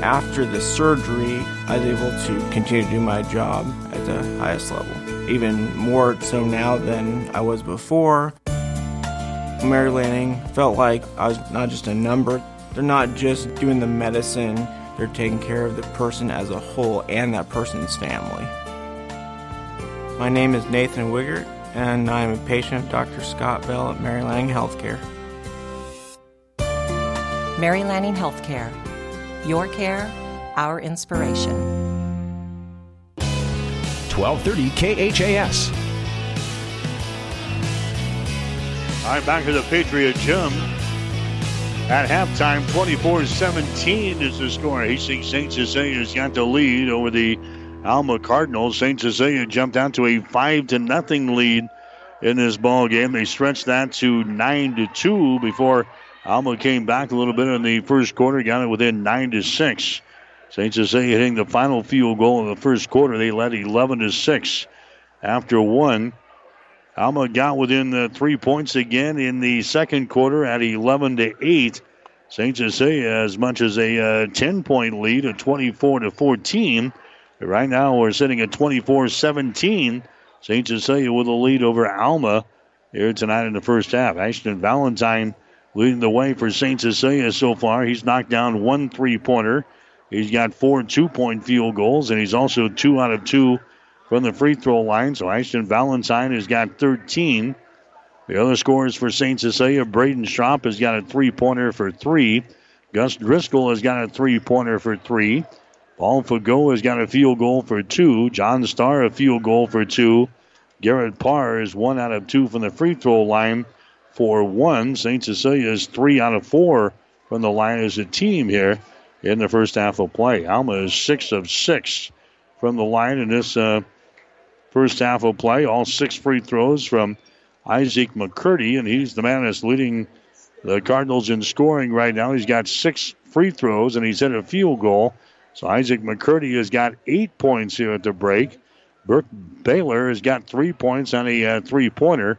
After the surgery, I was able to continue to do my job at the highest level, even more so now than I was before. Mary Lanning felt like I was not just a number. They're not just doing the medicine. They're taking care of the person as a whole and that person's family. My name is Nathan Wigert, and I am a patient of Doctor Scott Bell at Mary Lanning Healthcare. Mary Lanning Healthcare. Your care, our inspiration. twelve thirty K H A S. All right, back to the Patriot Gym. At halftime, twenty-four seventeen is the score. Hastings Saint Cecilia's got the lead over the Alma Cardinals. Saint Cecilia jumped out to a five to nothing lead in this ball game. They stretched that to nine to two before Alma came back a little bit in the first quarter, got it within nine to six. Saint Cecilia hitting the final field goal in the first quarter. They led eleven to six after one. Alma got within the three points again in the second quarter at eleven to eight. Saint Cecilia as much as a uh, ten-point lead at twenty-four to fourteen. Right now we're sitting at twenty-four seventeen. Saint Cecilia with a lead over Alma here tonight in the first half. Ashton Valentine leading the way for Saint Cecilia so far. He's knocked down one three-pointer. He's got four two-point field goals, and he's also two out of two from the free throw line. So Ashton Valentine has got thirteen. The other scorers for Saint Cecilia, Braden Schropp has got a three-pointer for three. Gus Driscoll has got a three-pointer for three. Paul Fagot has got a field goal for two. John Starr a field goal for two. Garrett Parr is one out of two from the free throw line for one. Saint Cecilia is three out of four from the line as a team here in the first half of play. Alma is six of six from the line in this uh, first half of play, all six free throws from Isaac McCurdy, and he's the man that's leading the Cardinals in scoring right now. He's got six free throws, and he's hit a field goal. So Isaac McCurdy has got eight points here at the break. Burke Baylor has got three points on a uh, three-pointer.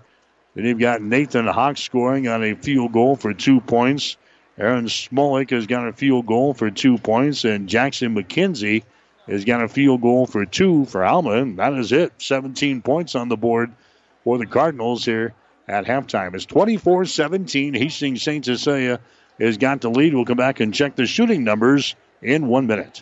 Then you've got Nathan Hawk scoring on a field goal for two points. Aaron Smolik has got a field goal for two points, and Jackson McKenzie has got a field goal for two for Alma, and that is it. seventeen points on the board for the Cardinals here at halftime. It's twenty-four seventeen. Hastings Saint Cecilia has got the lead. We'll come back and check the shooting numbers in one minute.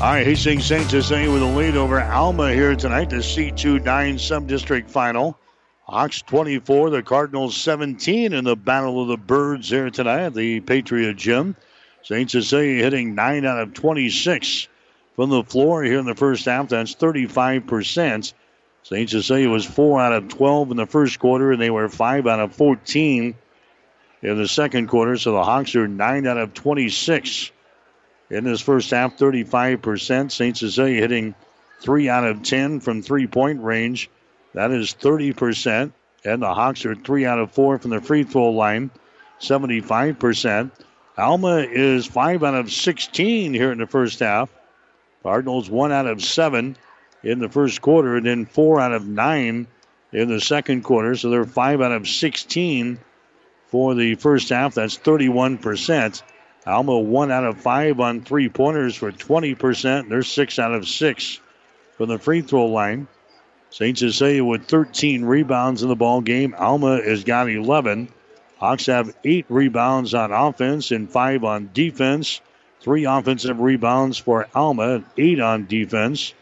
All right, Hastings Saint Cecilia with a lead over Alma here tonight. The C two nine sub-district final. Hawks twenty-four, the Cardinals seventeen in the Battle of the Birds here tonight at the Patriot Gym. Saint Cecilia hitting nine out of twenty-six from the floor here in the first half. That's thirty-five percent. Saint Cecilia was four out of twelve in the first quarter, and they were five out of fourteen in the second quarter. So the Hawks are nine out of twenty-six in this first half, thirty-five percent. Saint Cecilia hitting three out of ten from three-point range. That is thirty percent. And the Hawks are three out of four from the free throw line, seventy-five percent. Alma is five out of sixteen here in the first half. Cardinals one out of seven in the first quarter, and then four out of nine in the second quarter. So they're five out of sixteen for the first half. That's thirty-one percent. Alma one out of five on three-pointers for twenty percent. They're six out of six from the free throw line. Saint Cecilia with thirteen rebounds in the ball game. Alma has got eleven. Hawks have eight rebounds on offense and five on defense. Three offensive rebounds for Alma, eight on defense.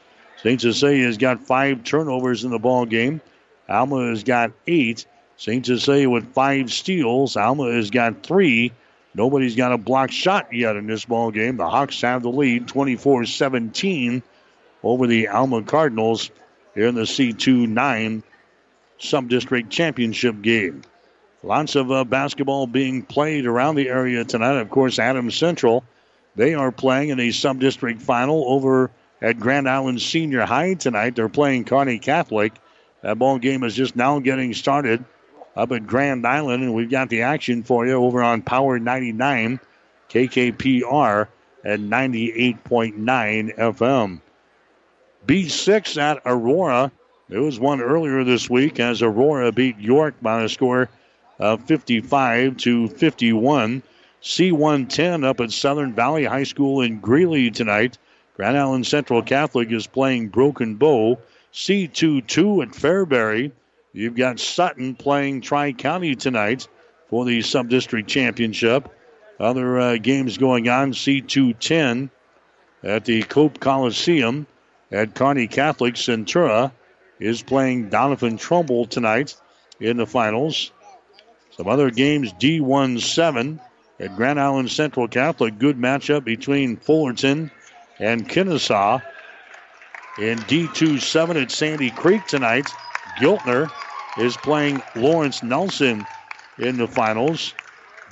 Saint Cecilia has got five turnovers in the ball game. Alma has got eight. Saint Cecilia with five steals. Alma has got three. Nobody's got a blocked shot yet in this ball game. The Hawks have the lead, twenty-four seventeen, over the Alma Cardinals here in the C two nine Sub-District Championship game. Lots of uh, basketball being played around the area tonight. Of course, Adams Central, they are playing in a sub-district final over at Grand Island Senior High tonight. They're playing Kearney Catholic. That ball game is just now getting started up at Grand Island, and we've got the action for you over on Power ninety-nine, K K P R at ninety-eight point nine F M. B six at Aurora. There was one earlier this week as Aurora beat York by a score of fifty-five to fifty-one. C one ten up at Southern Valley High School in Greeley tonight. Grand Island Central Catholic is playing Broken Bow. C twenty-two at Fairbury. You've got Sutton playing Tri-County tonight for the sub-district championship. Other uh, games going on. C two ten at the Cope Coliseum. At Kearney Catholic, Centura is playing Donovan Trumbull tonight in the finals. Some other games, D seventeen at Grand Island Central Catholic. Good matchup between Fullerton and Kennesaw. In D twenty-seven at Sandy Creek tonight, Giltner is playing Lawrence Nelson in the finals.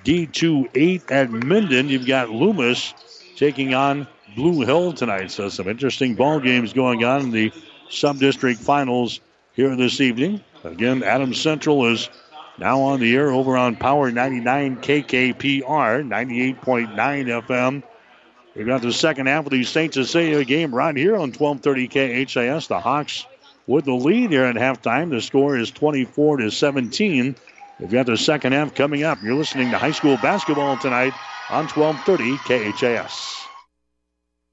D twenty-eight at Minden, you've got Loomis taking on Blue Hill tonight. So some interesting ball games going on in the sub-district finals here this evening. Again, Adams Central is now on the air over on Power ninety-nine K K P R, ninety-eight point nine F M. We've got the second half of the Saint Cecilia game right here on twelve thirty K H A S. The Hawks with the lead here at halftime. The score is twenty-four to seventeen. We've got the second half coming up. You're listening to high school basketball tonight on twelve thirty K H A S.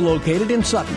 located in Sutton.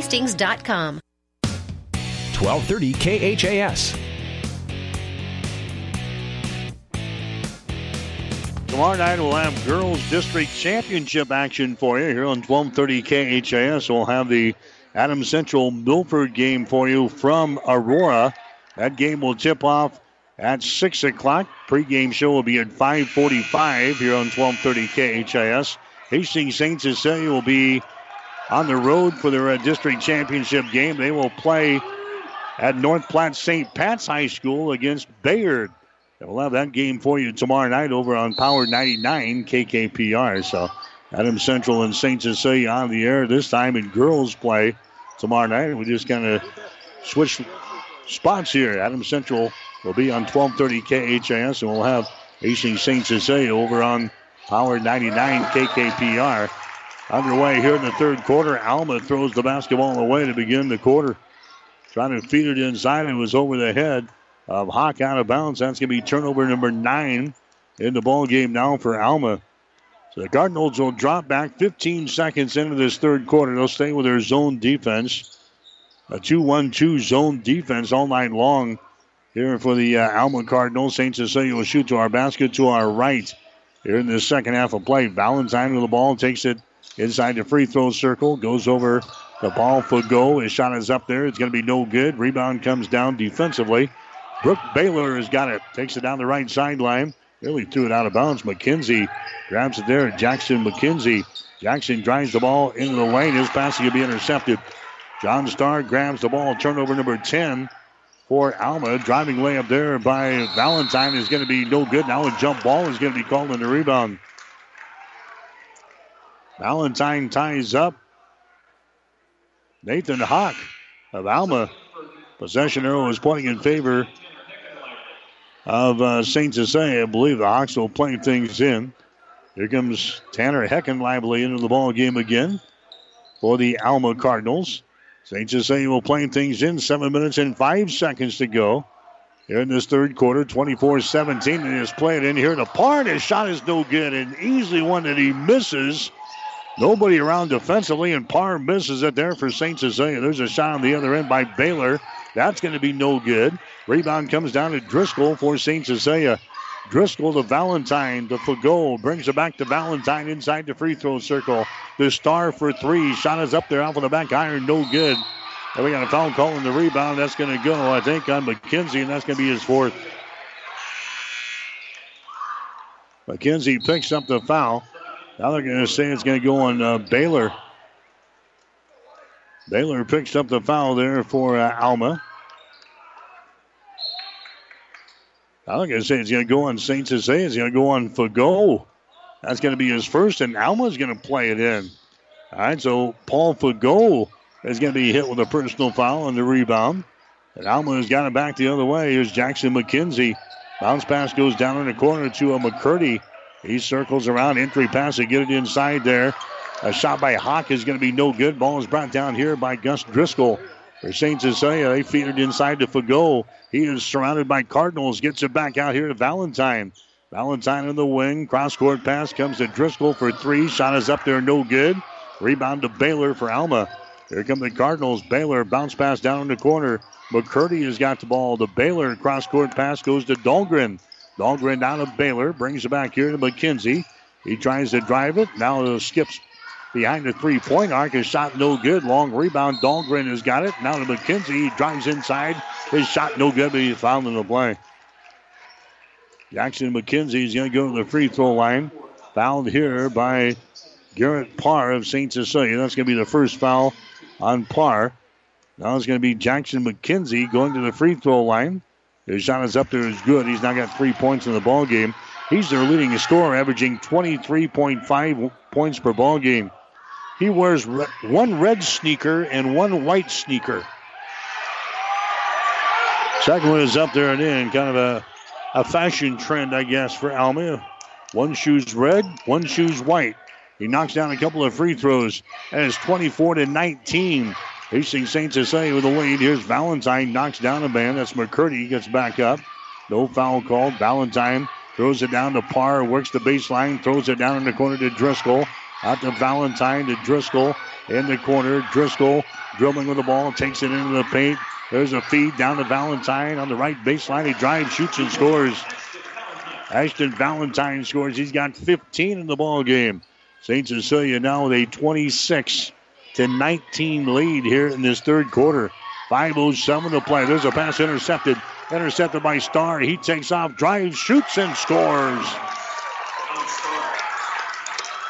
Hastings dot com. twelve thirty K H A S. Tomorrow night we'll have girls district championship action for you here on twelve thirty K H A S. We'll have the Adams Central Milford game for you from Aurora. That game will tip off at six o'clock. Pre-game show will be at five forty-five here on twelve thirty K H A S. Hastings Saint Cecilia will be on the road for their uh, district championship game. They will play at North Platte Saint Pat's High School against Bayard. And we'll have that game for you tomorrow night over on Power ninety-nine K K P R. So Adams Central and Saint Cecilia on the air this time in girls play tomorrow night. We just kind of switch spots here. Adams Central will be on twelve thirty K H A S, and we'll have Hastings Saint Cecilia over on Power ninety-nine K K P R. Underway here in the third quarter. Alma throws the basketball away to begin the quarter. Trying to feed it inside. It was over the head of Hawk out of bounds. That's going to be turnover number nine in the ball game now for Alma. So the Cardinals will drop back fifteen seconds into this third quarter. They'll stay with their zone defense. A two one two zone defense all night long here for the uh, Alma Cardinals. Saint Cecilia will shoot to our basket to our right here in the second half of play. Valentine with the ball takes it inside the free throw circle, goes over the ball for goal. His shot is up there. It's going to be no good. Rebound comes down defensively. Brooke Baylor has got it. Takes it down the right sideline. Really threw it out of bounds. McKenzie grabs it there. Jackson McKenzie. Jackson drives the ball into the lane. His pass is going to be intercepted. John Starr grabs the ball. Turnover number ten for Alma. Driving way up there by Valentine is going to be no good. Now a jump ball is going to be called on the rebound. Valentine ties up. Nathan Hawk of Alma. Possession arrow is pointing in favor of uh, Saint Cecilia. I believe the Hawks will play things in. Here comes Tanner Heckenlively into the ball game again for the Alma Cardinals. Saint Cecilia will play things in. Seven minutes and five seconds to go here in this third quarter. twenty-four seventeen. And is played in here. The part his shot is no good. An easy one that he misses. Nobody around defensively, and Parr misses it there for Saint Cecilia. There's a shot on the other end by Baylor. That's going to be no good. Rebound comes down to Driscoll for Saint Cecilia. Driscoll to Valentine to Fagot. Brings it back to Valentine inside the free throw circle. The Star for three. Shot is up there off of the back iron. No good. And we got a foul call in the rebound. That's going to go, I think, on McKenzie, and that's going to be his fourth. McKenzie picks up the foul. Now they're going to say it's going to go on uh, Baylor. Baylor picks up the foul there for uh, Alma. Now they're going to say it's going to go on Saint Cecilia. It's going to go on Fagot. That's going to be his first, and Alma's going to play it in. All right, so Paul Fagot is going to be hit with a personal foul on the rebound. And Alma has got it back the other way. Here's Jackson McKenzie. Bounce pass goes down in the corner to a McCurdy. He circles around, entry pass to get it inside there. A shot by Hawk is going to be no good. Ball is brought down here by Gus Driscoll. For Saint Cecilia, they feed it inside to Fagot. He is surrounded by Cardinals. Gets it back out here to Valentine. Valentine in the wing. Cross-court pass comes to Driscoll for three. Shot is up there, no good. Rebound to Baylor for Alma. Here come the Cardinals. Baylor bounce pass down in the corner. McCurdy has got the ball. The Baylor cross-court pass goes to Dahlgren. Dahlgren out of Baylor, brings it back here to McKenzie. He tries to drive it. Now it skips behind the three-point arc. His shot no good. Long rebound. Dahlgren has got it. Now to McKenzie. He drives inside. His shot no good, but he's fouled in the play. Jackson McKenzie is going to go to the free throw line. Fouled here by Garrett Parr of Saint Cecilia. That's going to be the first foul on Parr. Now it's going to be Jackson McKenzie going to the free throw line. His shot is up there is good. He's now got three points in the ball game. He's their leading scorer, averaging twenty-three point five points per ball game. He wears re- one red sneaker and one white sneaker. Second one is up there and in. Kind of a, a fashion trend, I guess, for Alma. One shoe's red, one shoe's white. He knocks down a couple of free throws. That is twenty-four to nineteen. Hastings Saint Cecilia with the lead. Here's Valentine, knocks down a man. That's McCurdy, gets back up. No foul called. Valentine throws it down to Parr, works the baseline, throws it down in the corner to Driscoll. Out to Valentine, to Driscoll in the corner. Driscoll dribbling with the ball, takes it into the paint. There's a feed down to Valentine on the right baseline. He drives, shoots, and scores. Ashton Valentine scores. He's got fifteen in the ball game. Saint Cecilia now with a twenty-six to nineteen lead here in this third quarter. five oh seven to play. There's a pass intercepted. Intercepted by Starr. He takes off, drives, shoots, and scores.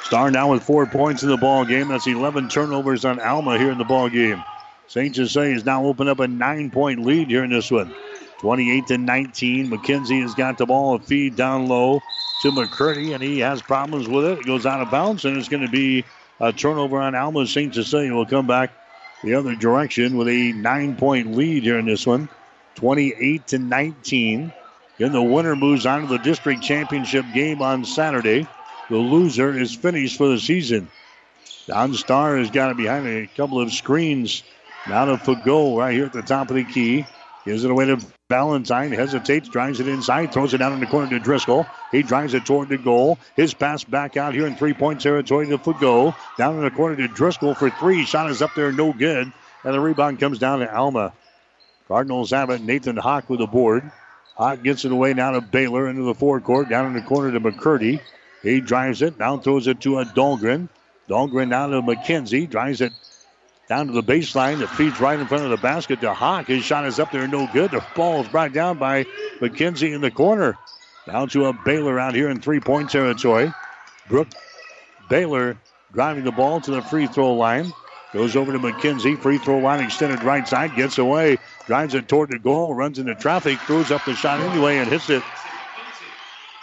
Starr now with four points in the ball game. That's eleven turnovers on Alma here in the ball game. Saint Jose has now opened up a nine-point lead here in this one. twenty-eight to nineteen. McKenzie has got the ball, a feed down low to McCurdy, and he has problems with it. It goes out of bounds, and it's going to be a turnover on Alma Saint Cecilia. Will come back the other direction with a nine-point lead here in this one, twenty-eight to nineteen. Then the winner moves on to the district championship game on Saturday. The loser is finished for the season. Don Starr has got it behind a couple of screens. Now to Fagot right here at the top of the key. Gives it away to Valentine. Hesitates, drives it inside, throws it down in the corner to Driscoll. He drives it toward the goal. His pass back out here in three-point territory to Fagot. Down in the corner to Driscoll for three. Shot is up there, no good. And the rebound comes down to Alma. Cardinals have it. Nathan Hawk with the board. Hawk gets it away now to Baylor into the forecourt. Down in the corner to McCurdy. He drives it. Now throws it to a Dahlgren. Dahlgren now to McKenzie. Drives it down to the baseline. It feeds right in front of the basket to Hawk. His shot is up there, no good. The ball is brought down by McKenzie in the corner. Down to a Baylor out here in three-point territory. Brooke Baylor driving the ball to the free throw line. Goes over to McKenzie. Free throw line extended right side. Gets away. Drives it toward the goal. Runs into traffic. Throws up the shot anyway and hits it.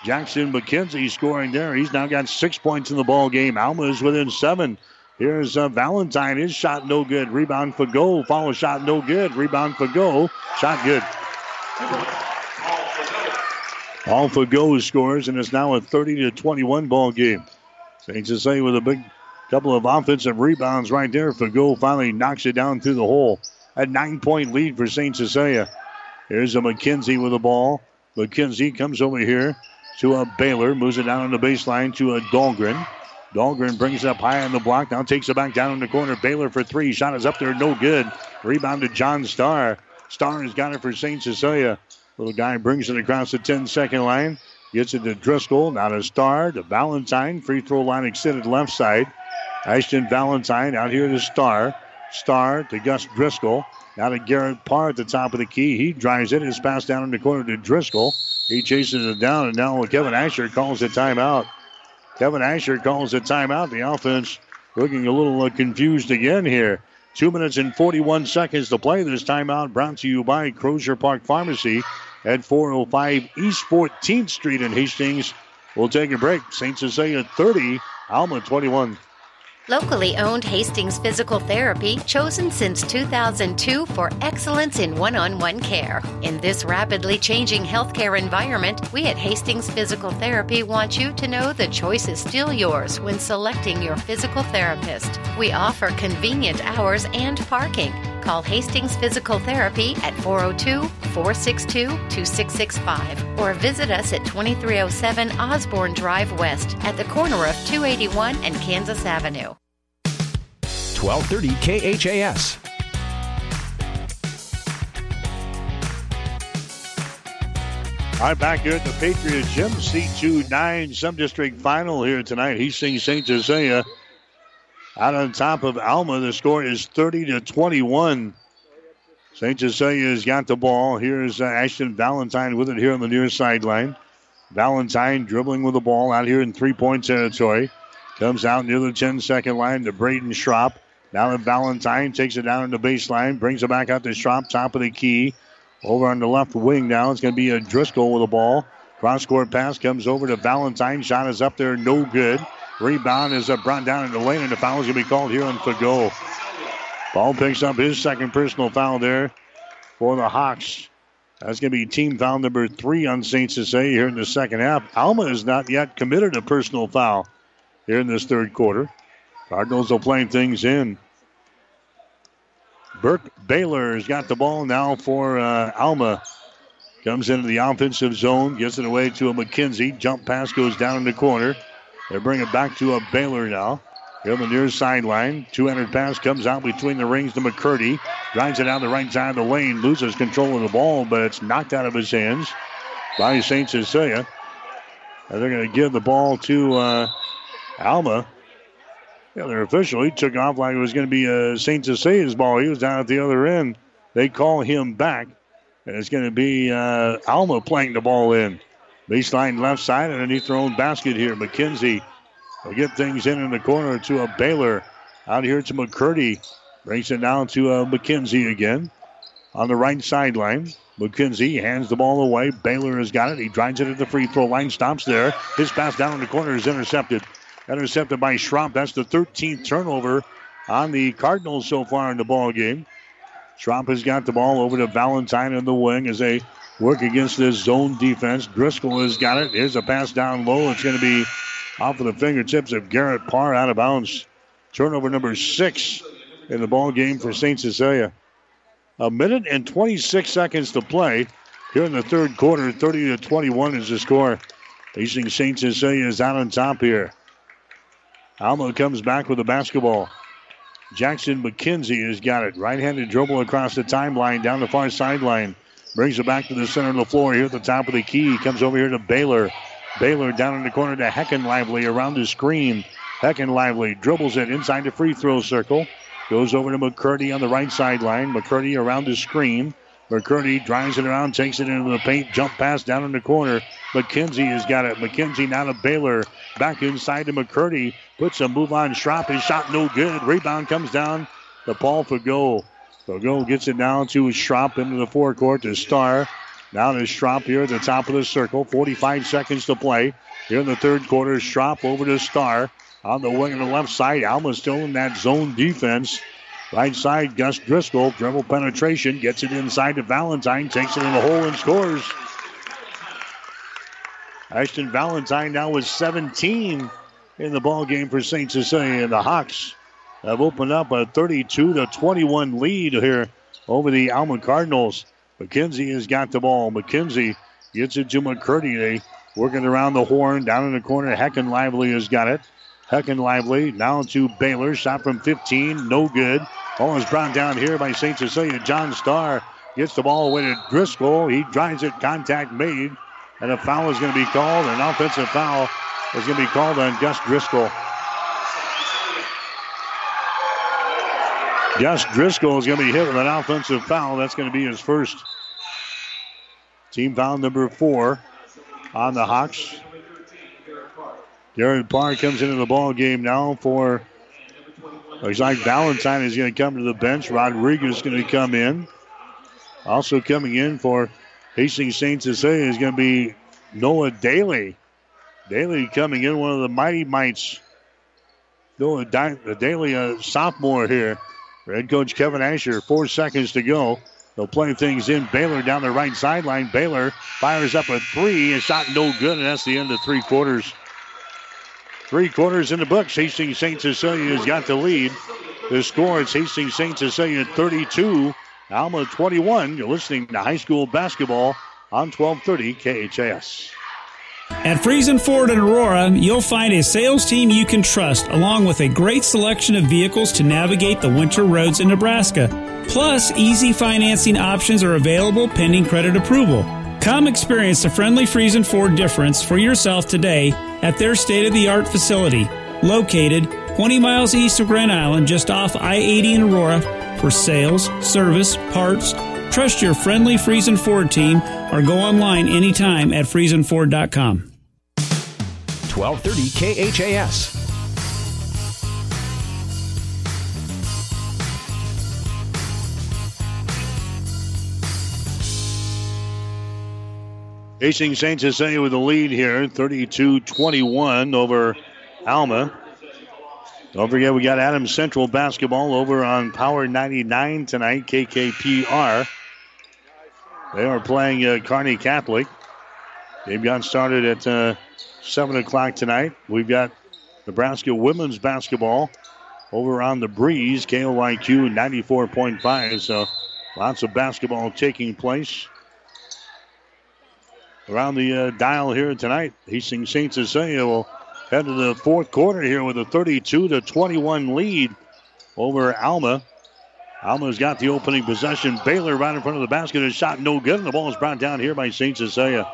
Jackson McKenzie scoring there. He's now got six points in the ball game. Alma is within seven. Here's uh, Valentine. His shot no good. Rebound for goal. Follow shot no good. Rebound for goal. Shot good. All for goal scores, and it's now a thirty to twenty-one ball game. Saint Cecilia with a big couple of offensive rebounds right there. For goal finally knocks it down through the hole. A nine-point lead for Saint Cecilia. Here's a McKenzie with the ball. McKenzie comes over here to a Baylor, moves it down on the baseline to a Dahlgren. Dahlgren brings it up high on the block, now takes it back down in the corner. Baylor for three, shot is up there, no good. Rebound to John Starr. Starr has got it for Saint Cecilia. Little guy brings it across the ten-second line, gets it to Driscoll, now to Starr, to Valentine. Free throw line extended left side. Ashton Valentine out here to Starr. Starr to Gus Driscoll. Now to Garrett Parr at the top of the key. He drives it. His pass down in the corner to Driscoll. He chases it down, and now Kevin Asher calls a timeout. Kevin Asher calls a timeout. The offense looking a little uh, confused again here. Two minutes and forty-one seconds to play. This timeout brought to you by Crozier Park Pharmacy at four oh five East fourteenth Street in Hastings. We'll take a break. Saint Cecilia thirty, Alma twenty-one. Locally owned Hastings Physical Therapy, chosen since two thousand two for excellence in one-on-one care. In this rapidly changing healthcare environment, we at Hastings Physical Therapy want you to know the choice is still yours when selecting your physical therapist. We offer convenient hours and parking. Call Hastings Physical Therapy at four oh two, four six two, two six six five or visit us at twenty-three oh seven Osborne Drive West at the corner of two eighty-one and Kansas Avenue. twelve thirty K H A S. All right, back here at the Patriot Gym, C two nine sub-district final here tonight. Hastings Saint Cecilia out on top of Alma. The score is thirty to twenty-one. Saint Cecilia has got the ball. Here's uh, Ashton Valentine with it here on the near sideline. Valentine dribbling with the ball out here in three-point territory. Comes out near the ten-second line to Braden Schropp. Now to Valentine, takes it down in the baseline, brings it back out to Schropp, top of the key. Over on the left wing now, it's going to be a Driscoll with the ball. Cross-court pass comes over to Valentine. Shot is up there, no good. Rebound is brought down in the lane, and the foul is going to be called here on Fagot. Ball picks up his second personal foul there for the Hawks. That's going to be team foul number three on Saint Cecilia here in the second half. Alma has not yet committed a personal foul here in this third quarter. Cardinals are playing things in. Burke Baylor has got the ball now for uh, Alma. Comes into the offensive zone, gets it away to a McKenzie. Jump pass goes down in the corner. They bring it back to a Baylor now. Here on the near sideline. two hundred pass comes out between the rings to McCurdy. Drives it down the right side of the lane. Loses control of the ball, but it's knocked out of his hands by Saint Cecilia. And they're going to give the ball to uh, Alma. The other official, he took off like it was going to be uh, Saint Cecilia's ball. He was down at the other end. They call him back. And it's going to be uh, Alma playing the ball in. Baseline left side underneath their own basket here. McKenzie will get things in in the corner to a Baylor. Out here to McCurdy. Brings it down to a McKenzie again. On the right sideline. McKenzie hands the ball away. Baylor has got it. He drives it at the free throw line, stops there. His pass down in the corner is intercepted. Intercepted by Schramm. That's the thirteenth turnover on the Cardinals so far in the ball game. Schramm has got the ball over to Valentine in the wing as they work against this zone defense. Driscoll has got it. Here's a pass down low. It's going to be off of the fingertips of Garrett Parr, out of bounds. Turnover number six in the ball game for Saint Cecilia. A minute and twenty-six seconds to play here in the third quarter. thirty to twenty-one is the score. Facing Saint Cecilia is out on top here. Alma comes back with the basketball. Jackson McKenzie has got it. Right-handed dribble across the timeline down the far sideline. Brings it back to the center of the floor here at the top of the key. Comes over here to Baylor. Baylor down in the corner to Heckenlively around the screen. Heckenlively dribbles it inside the free throw circle. Goes over to McCurdy on the right sideline. McCurdy around the screen. McCurdy drives it around, takes it into the paint. Jump pass down in the corner. McKenzie has got it. McKenzie now to Baylor. Back inside to McCurdy. Puts a move on Schramm. His shot no good. Rebound comes down to Paul Fagot. Fagot gets it down to Schramm into the forecourt to Starr. Now to Schramm here at the top of the circle. forty-five seconds to play here in the third quarter. Schramm over to Starr. On the wing on the left side, Alma still in that zone defense. Right side, Gus Driscoll, dribble penetration, gets it inside to Valentine, takes it in the hole and scores. Ashton Valentine now with seventeen in the ball game for Saint Cecilia, and the Hawks have opened up a thirty-two to twenty-one lead here over the Alma Cardinals. McKenzie has got the ball. McKenzie gets it to McCurdy. They working around the horn down in the corner. Heckenlively has got it. Heckenlively now to Baylor. Shot from fifteen. No good. Ball is brought down here by Saint Cecilia. John Starr gets the ball away to Driscoll. He drives it. Contact made. And a foul is going to be called. An offensive foul is going to be called on Gus Driscoll. Gus Driscoll is going to be hit with an offensive foul. That's going to be his first. Team foul number four on the Hawks. Garrett Parr comes into the ball game now for, looks like Valentine is going to come to the bench. Rodriguez is going to come in. Also coming in for Hastings Saint Cecilia is going to be Noah Daly. Daly coming in, one of the mighty mites. Noah Daly, a sophomore here. Head coach Kevin Asher, four seconds to go. They'll play things in. Baylor down the right sideline. Baylor fires up a three. A shot no good, and that's the end of three quarters. Three quarters in the books. Hastings Saint Cecilia has got the lead. The score is Hastings Saint Cecilia thirty-two, Alma twenty-one. You're listening to high school basketball on twelve thirty K H S. At Friesen Ford in Aurora, you'll find a sales team you can trust, along with a great selection of vehicles to navigate the winter roads in Nebraska. Plus, easy financing options are available pending credit approval. Come experience the friendly Friesen Ford difference for yourself today at their state-of-the-art facility, located twenty miles east of Grand Island, just off I eighty in Aurora. For sales, service, parts, trust your friendly Friesen Ford team or go online anytime at friesen ford dot com. twelve thirty K H A S. Hastings Saint Cecilia with the lead here, thirty-two twenty-one over Alma. Don't forget, we got Adams Central basketball over on Power ninety-nine tonight, K K P R. They are playing uh, Kearney Catholic. They've got started at uh, seven o'clock tonight. We've got Nebraska women's basketball over on the Breeze, K O Y Q ninety-four point five. So lots of basketball taking place around the uh, dial here tonight. Hastings Saint Cecilia will head to the fourth quarter here with a thirty-two to twenty-one lead over Alma. Alma's got the opening possession. Baylor right in front of the basket. His shot no good, and the ball is brought down here by Saint Cecilia.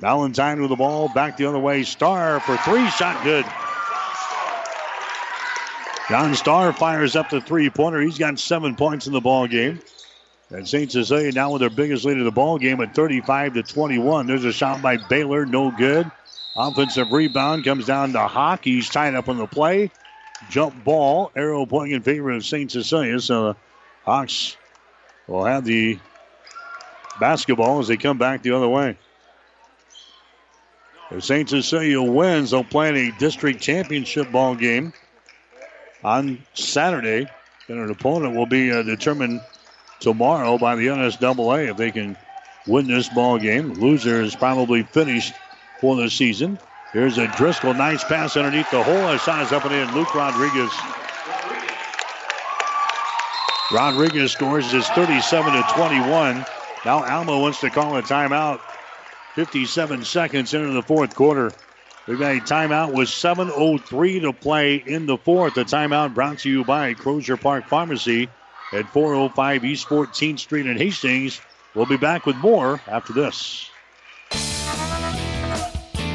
Valentine with the ball. Back the other way. Starr for three. Shot good. John Starr fires up the three-pointer. He's got seven points in the ball game. And Saint Cecilia now with their biggest lead of the ball game at thirty-five to twenty-one. There's a shot by Baylor, no good. Offensive rebound comes down to Hawk. He's tied up on the play. Jump ball, arrow pointing in favor of Saint Cecilia. So the Hawks will have the basketball as they come back the other way. If Saint Cecilia wins, they'll play in a district championship ball game on Saturday. And an opponent will be uh, determined tomorrow by the N S A A if they can win this ball game. Loser is probably finished for the season. Here's a Driscoll. Nice pass underneath the hole. A shot is up and in. Luke Rodriguez. Rodriguez scores his thirty-seven to twenty-one. Now Alma wants to call a timeout. fifty-seven seconds into the fourth quarter. We've got a timeout with seven oh three to play in the fourth. The timeout brought to you by Crozier Park Pharmacy at four oh five East fourteenth Street in Hastings. We'll be back with more after this.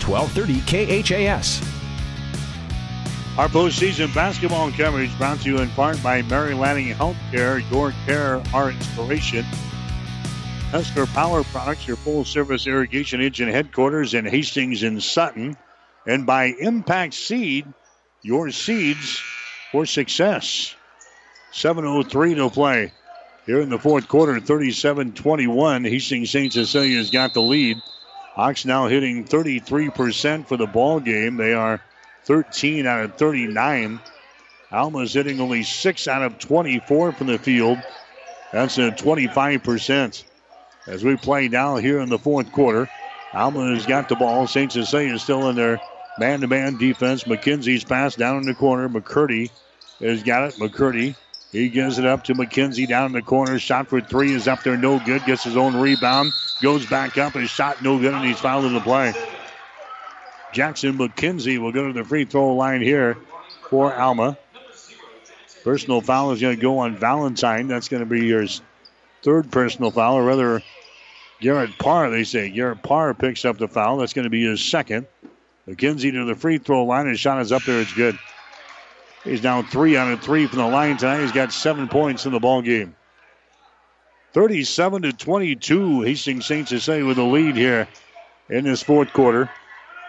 twelve thirty K H A S. Our postseason basketball coverage brought to you in part by Mary Lanning Healthcare, your care, our inspiration. Husker Power Products, your full-service irrigation engine headquarters in Hastings and Sutton. And by Impact Seed, your seeds for success. seven oh three to play here in the fourth quarter, thirty-seven twenty-one. Hastings Saint Cecilia's got the lead. Hawks now hitting thirty-three percent for the ball game. They are thirteen out of thirty-nine. Alma's hitting only six out of twenty-four from the field. That's a twenty-five percent. As we play now here in the fourth quarter, Alma has got the ball. Saint Cecilia is still in their man-to-man defense. McKenzie's pass down in the corner. McCurdy has got it. McCurdy, he gives it up to McKenzie down in the corner. Shot for three is up there. No good. Gets his own rebound. Goes back up and shot no good, and he's fouled in the play. Jackson McKenzie will go to the free throw line here for Alma. Personal foul is going to go on Valentine. That's going to be your third personal foul, or rather Garrett Parr, they say. Garrett Parr picks up the foul. That's going to be his second. McKenzie to the free throw line. His shot is up there. It's good. He's down three out of three from the line tonight. He's got seven points in the ball game. thirty-seven to twenty-two, Hastings Saint Cecilia with the lead here in this fourth quarter.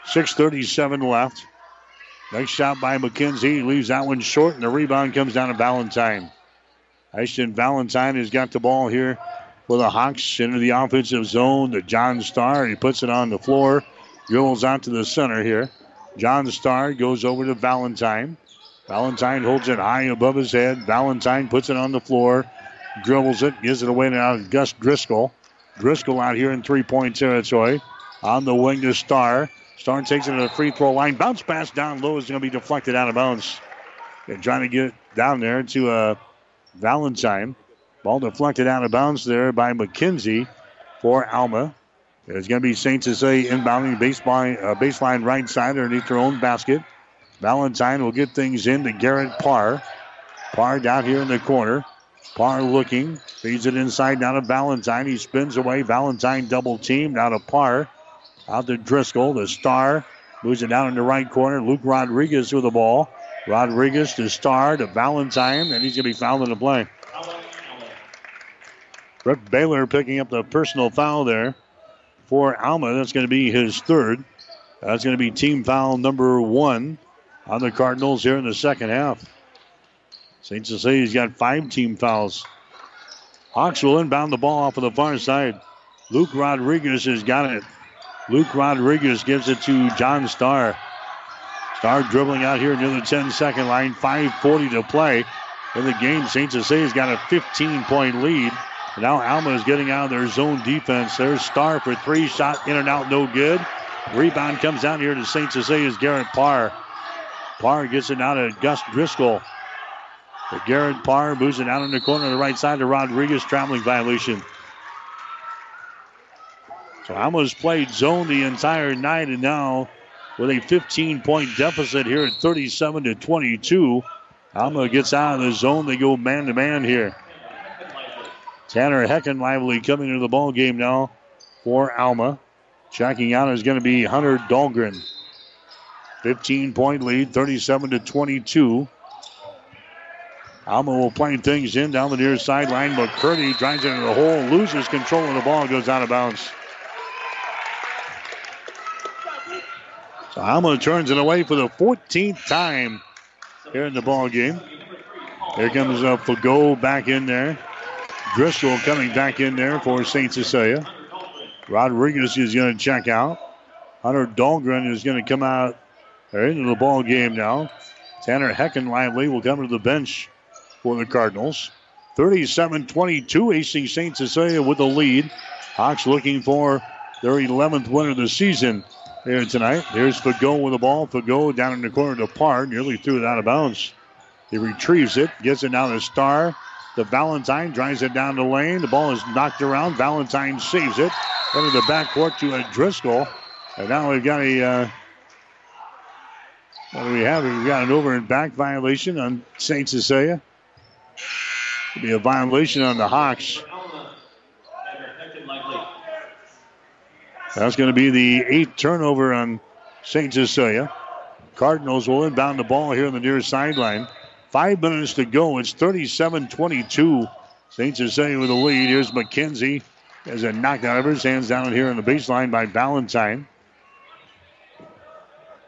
six thirty-seven left. Next shot by McKenzie. Leaves that one short, and the rebound comes down to Valentine. Ashton Valentine has got the ball here for the Hawks into the offensive zone to John Starr. He puts it on the floor, dribbles out to the center here. John Starr goes over to Valentine. Valentine holds it high above his head. Valentine puts it on the floor. Dribbles it, gives it away now to Gus Driscoll. Driscoll out here in three-point territory. On the wing to Starr. Starr takes it to the free throw line. Bounce pass down low is going to be deflected out of bounds. They're trying to get it down there to uh, Valentine. Ball deflected out of bounds there by McKenzie for Alma. It's going to be Saint Cecilia inbounding baseline, uh, baseline right side underneath their own basket. Valentine will get things in to Garrett Parr. Parr down here in the corner. Parr looking, feeds it inside now to Valentine. He spins away. Valentine double team now to Parr. Out to Driscoll. The Star moves it down in the right corner. Luke Rodriguez with the ball. Rodriguez to Star to Valentine, and he's going to be fouled in the play. Brooke Baylor picking up the personal foul there for Alma. That's going to be his third. That's going to be team foul number one on the Cardinals here in the second half. Saint Cecilia's got five team fouls. Hawks will inbound the ball off of the far side. Luke Rodriguez has got it. Luke Rodriguez gives it to John Starr. Starr dribbling out here near the ten-second line. five forty to play in the game. Saint Cecilia's got a fifteen-point lead. And now Alma is getting out of their zone defense. There's Starr for three. Shot in and out, no good. Rebound comes out here to Saint Cecilia's Garrett Parr. Parr gets it out to Gus Driscoll. But Garrett Parr moves it out in the corner on the right side to Rodriguez, traveling violation. So Alma's played zone the entire night, and now with a fifteen-point deficit here at thirty-seven to twenty-two, Alma gets out of the zone. They go man-to-man here. Tanner Heckenlively coming into the ball game now for Alma. Checking out is going to be Hunter Dahlgren. fifteen-point lead, thirty-seven to twenty-two. Alma will play things in down the near sideline. McCurdy drives it into the hole, loses control of the ball, goes out of bounds. So Alma turns it away for the fourteenth time here in the ball game. Here comes uh, Fagot back in there. Driscoll coming back in there for Saint Cecilia. Rodriguez is going to check out. Hunter Dahlgren is going to come out there into the ball game now. Tanner Heckenlively will come to the bench for the Cardinals. thirty-seven twenty-two, Hastings Saint Cecilia with the lead. Hawks looking for their eleventh win of the season here tonight. Here's Fagot with the ball. Fagot down in the corner to Parr. Nearly threw it out of bounds. He retrieves it. Gets it down to Star. The Valentine drives it down the lane. The ball is knocked around. Valentine saves it. Into the backcourt to a Driscoll. And now we've got a... Uh, what do we have? We've got an over and back violation on Saint Cecilia. It'll be a violation on the Hawks. That's going to be the eighth turnover on Saint Cecilia. Cardinals will inbound the ball here on the near sideline. Five minutes to go. It's thirty-seven twenty-two. Saint Cecilia with the lead. Here's McKenzie. There's a knockout of his hands down here on the baseline by Valentine.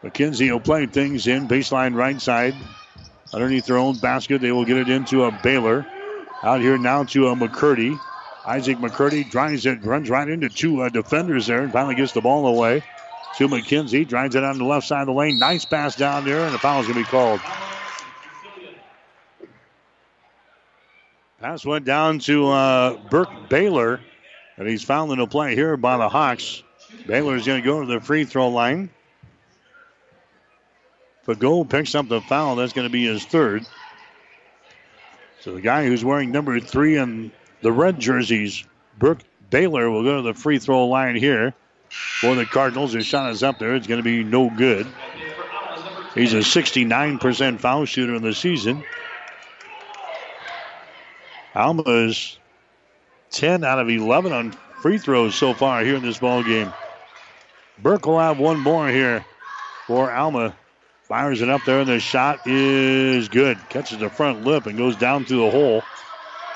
McKenzie will play things in. Baseline right side. Underneath their own basket, they will get it into a Baylor. Out here now to a McCurdy. Isaac McCurdy drives it, runs right into two uh, defenders there, and finally gets the ball away to McKenzie. Drives it on the left side of the lane. Nice pass down there, and a foul is going to be called. Pass went down to uh, Burke Baylor, and he's fouled in a play here by the Hawks. Baylor is going to go to the free throw line. Fagot picks up the foul. That's going to be his third. So the guy who's wearing number three in the red jerseys, Brooke Baylor, will go to the free throw line here for the Cardinals. His shot is up there. It's going to be no good. He's a sixty-nine percent foul shooter in the season. Alma is ten out of eleven on free throws so far here in this ballgame. Burke will have one more here for Alma. Fires it up there, and the shot is good. Catches the front lip and goes down through the hole.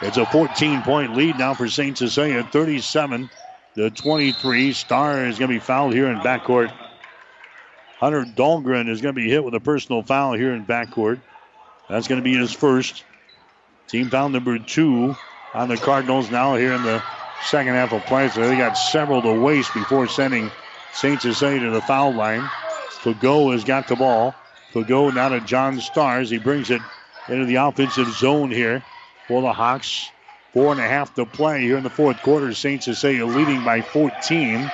It's a fourteen-point lead now for Saint Cecilia, thirty-seven to twenty-three. Star is going to be fouled here in backcourt. Hunter Dahlgren is going to be hit with a personal foul here in backcourt. That's going to be his first. Team foul number two on the Cardinals now here in the second half of play. So they got several to waste before sending Saint Cecilia to the foul line. Fagot has got the ball. Fagot now to John Stars. He brings it into the offensive zone here for the Hawks. Four and a half to play here in the fourth quarter. Saint Cecilia leading by fourteen,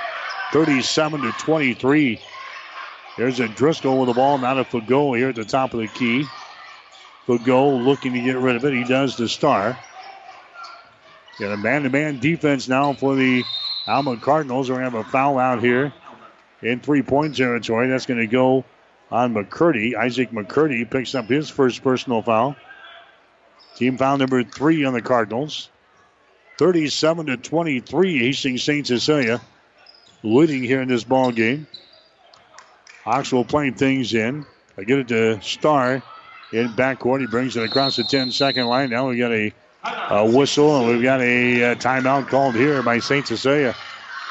thirty-seven to twenty-three. There's a Driscoll with the ball. Now to Fagot here at the top of the key. Fagot looking to get rid of it. He does to Star. Got a man-to-man defense now for the Alma Cardinals. We're going to have a foul out here in three-point territory. That's going to go on McCurdy. Isaac McCurdy picks up his first personal foul. Team foul number three on the Cardinals. thirty-seven to twenty-three, Hastings Saint Cecilia leading here in this ball game. Hawks will play things in. They get it to Star in backcourt. He brings it across the ten-second line. Now we got a, a whistle, and we've got a, a timeout called here by Saint Cecilia.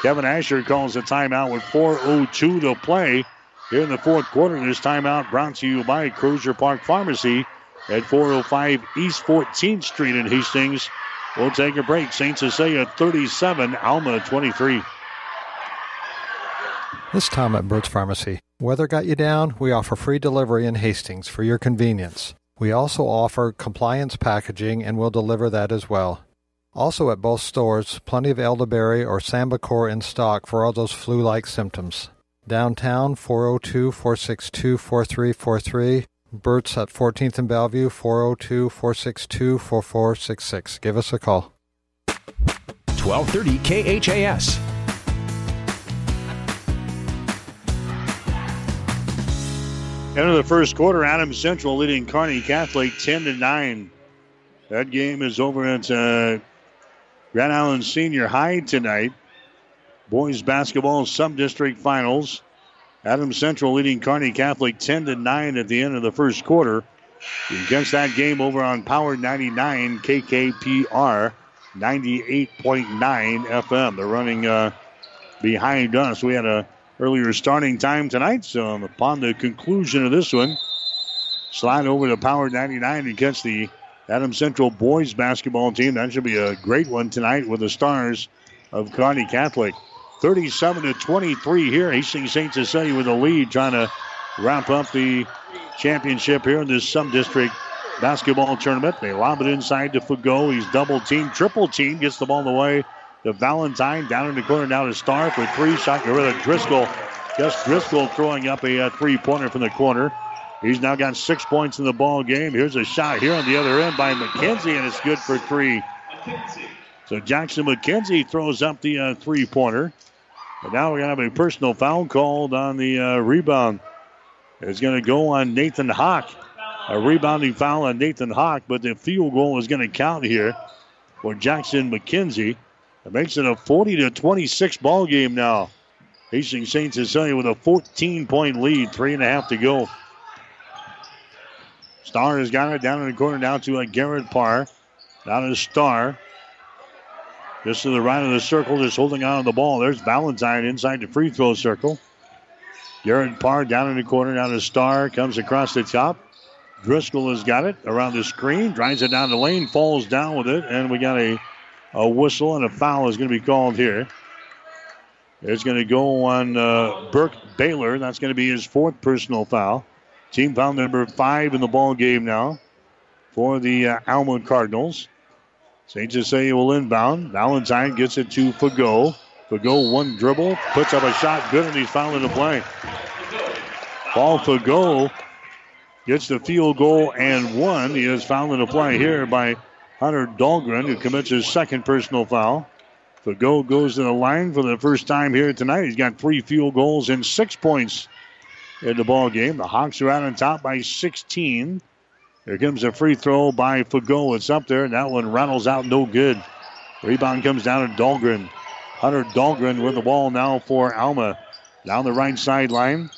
Kevin Asher calls a timeout with four oh two to play here in the fourth quarter. This timeout brought to you by Crozier Park Pharmacy at four oh five East fourteenth Street in Hastings. We'll take a break. Saint Cecilia thirty-seven, Alma twenty-three. This time at Burt's Pharmacy, weather got you down? We offer free delivery in Hastings for your convenience. We also offer compliance packaging and will deliver that as well. Also at both stores, plenty of elderberry or Sambacor in stock for all those flu-like symptoms. Downtown, four oh two, four six two, four three four three. Burt's at fourteenth and Bellevue, four oh two, four six two, four four six six. Give us a call. twelve thirty K H A S. End of the first quarter, Adams Central leading Kearney Catholic ten to nine. That game is over at... Uh, Grand Island Senior High tonight. Boys basketball sub-district finals. Adams Central leading Kearney Catholic ten to nine at the end of the first quarter. You catch that game over on Power ninety-nine, K K P R ninety-eight point nine F M. They're running uh, behind us. We had a earlier starting time tonight, so upon the conclusion of this one, slide over to Power ninety-nine and catch the Adams Central boys basketball team. That should be a great one tonight with the Stars of Kearney Catholic. thirty-seven to twenty-three here. Hastings Saint Cecilia with a lead, trying to wrap up the championship here in this sub-district basketball tournament. They lob it inside to Fago. He's double-teamed, triple-teamed, gets the ball away to Valentine. Down in the corner now to Star for three. Shot rid of Driscoll. Just Driscoll throwing up a, a three-pointer from the corner. He's now got six points in the ball game. Here's a shot here on the other end by McKenzie, and it's good for three. So Jackson McKenzie throws up the uh, three-pointer. And now we're going to have a personal foul called on the uh, rebound. It's going to go on Nathan Hawk. A rebounding foul on Nathan Hawk, but the field goal is going to count here for Jackson McKenzie. It makes it a forty to twenty-six ball game now. Hastings Saint Cecilia with a fourteen-point lead, three and a half to go. Star has got it down in the corner now to a Garrett Parr. Down to Star. Just to the right of the circle, just holding on to the ball. There's Valentine inside the free throw circle. Garrett Parr down in the corner, now to Star, comes across the top. Driscoll has got it around the screen, drives it down the lane, falls down with it, and we got a, a whistle and a foul is going to be called here. It's going to go on uh, Burke Baylor. That's going to be his fourth personal foul. Team foul number five in the ball game now for the uh, Alma Cardinals. Saint Cecilia will inbound. Valentine gets it to Fago. Fago one dribble, puts up a shot, good, and he's fouled in the play. Paul Fago gets the field goal and one. He is fouled in the play here by Hunter Dahlgren, who commits his second personal foul. Fago goes to the line for the first time here tonight. He's got three field goals and six points in the ball game. The Hawks are out on top by sixteen. Here comes a free throw by Fago. It's up there, and that one rattles out no good. Rebound comes down to Dahlgren. Hunter Dahlgren with the ball now for Alma. Down the right sideline.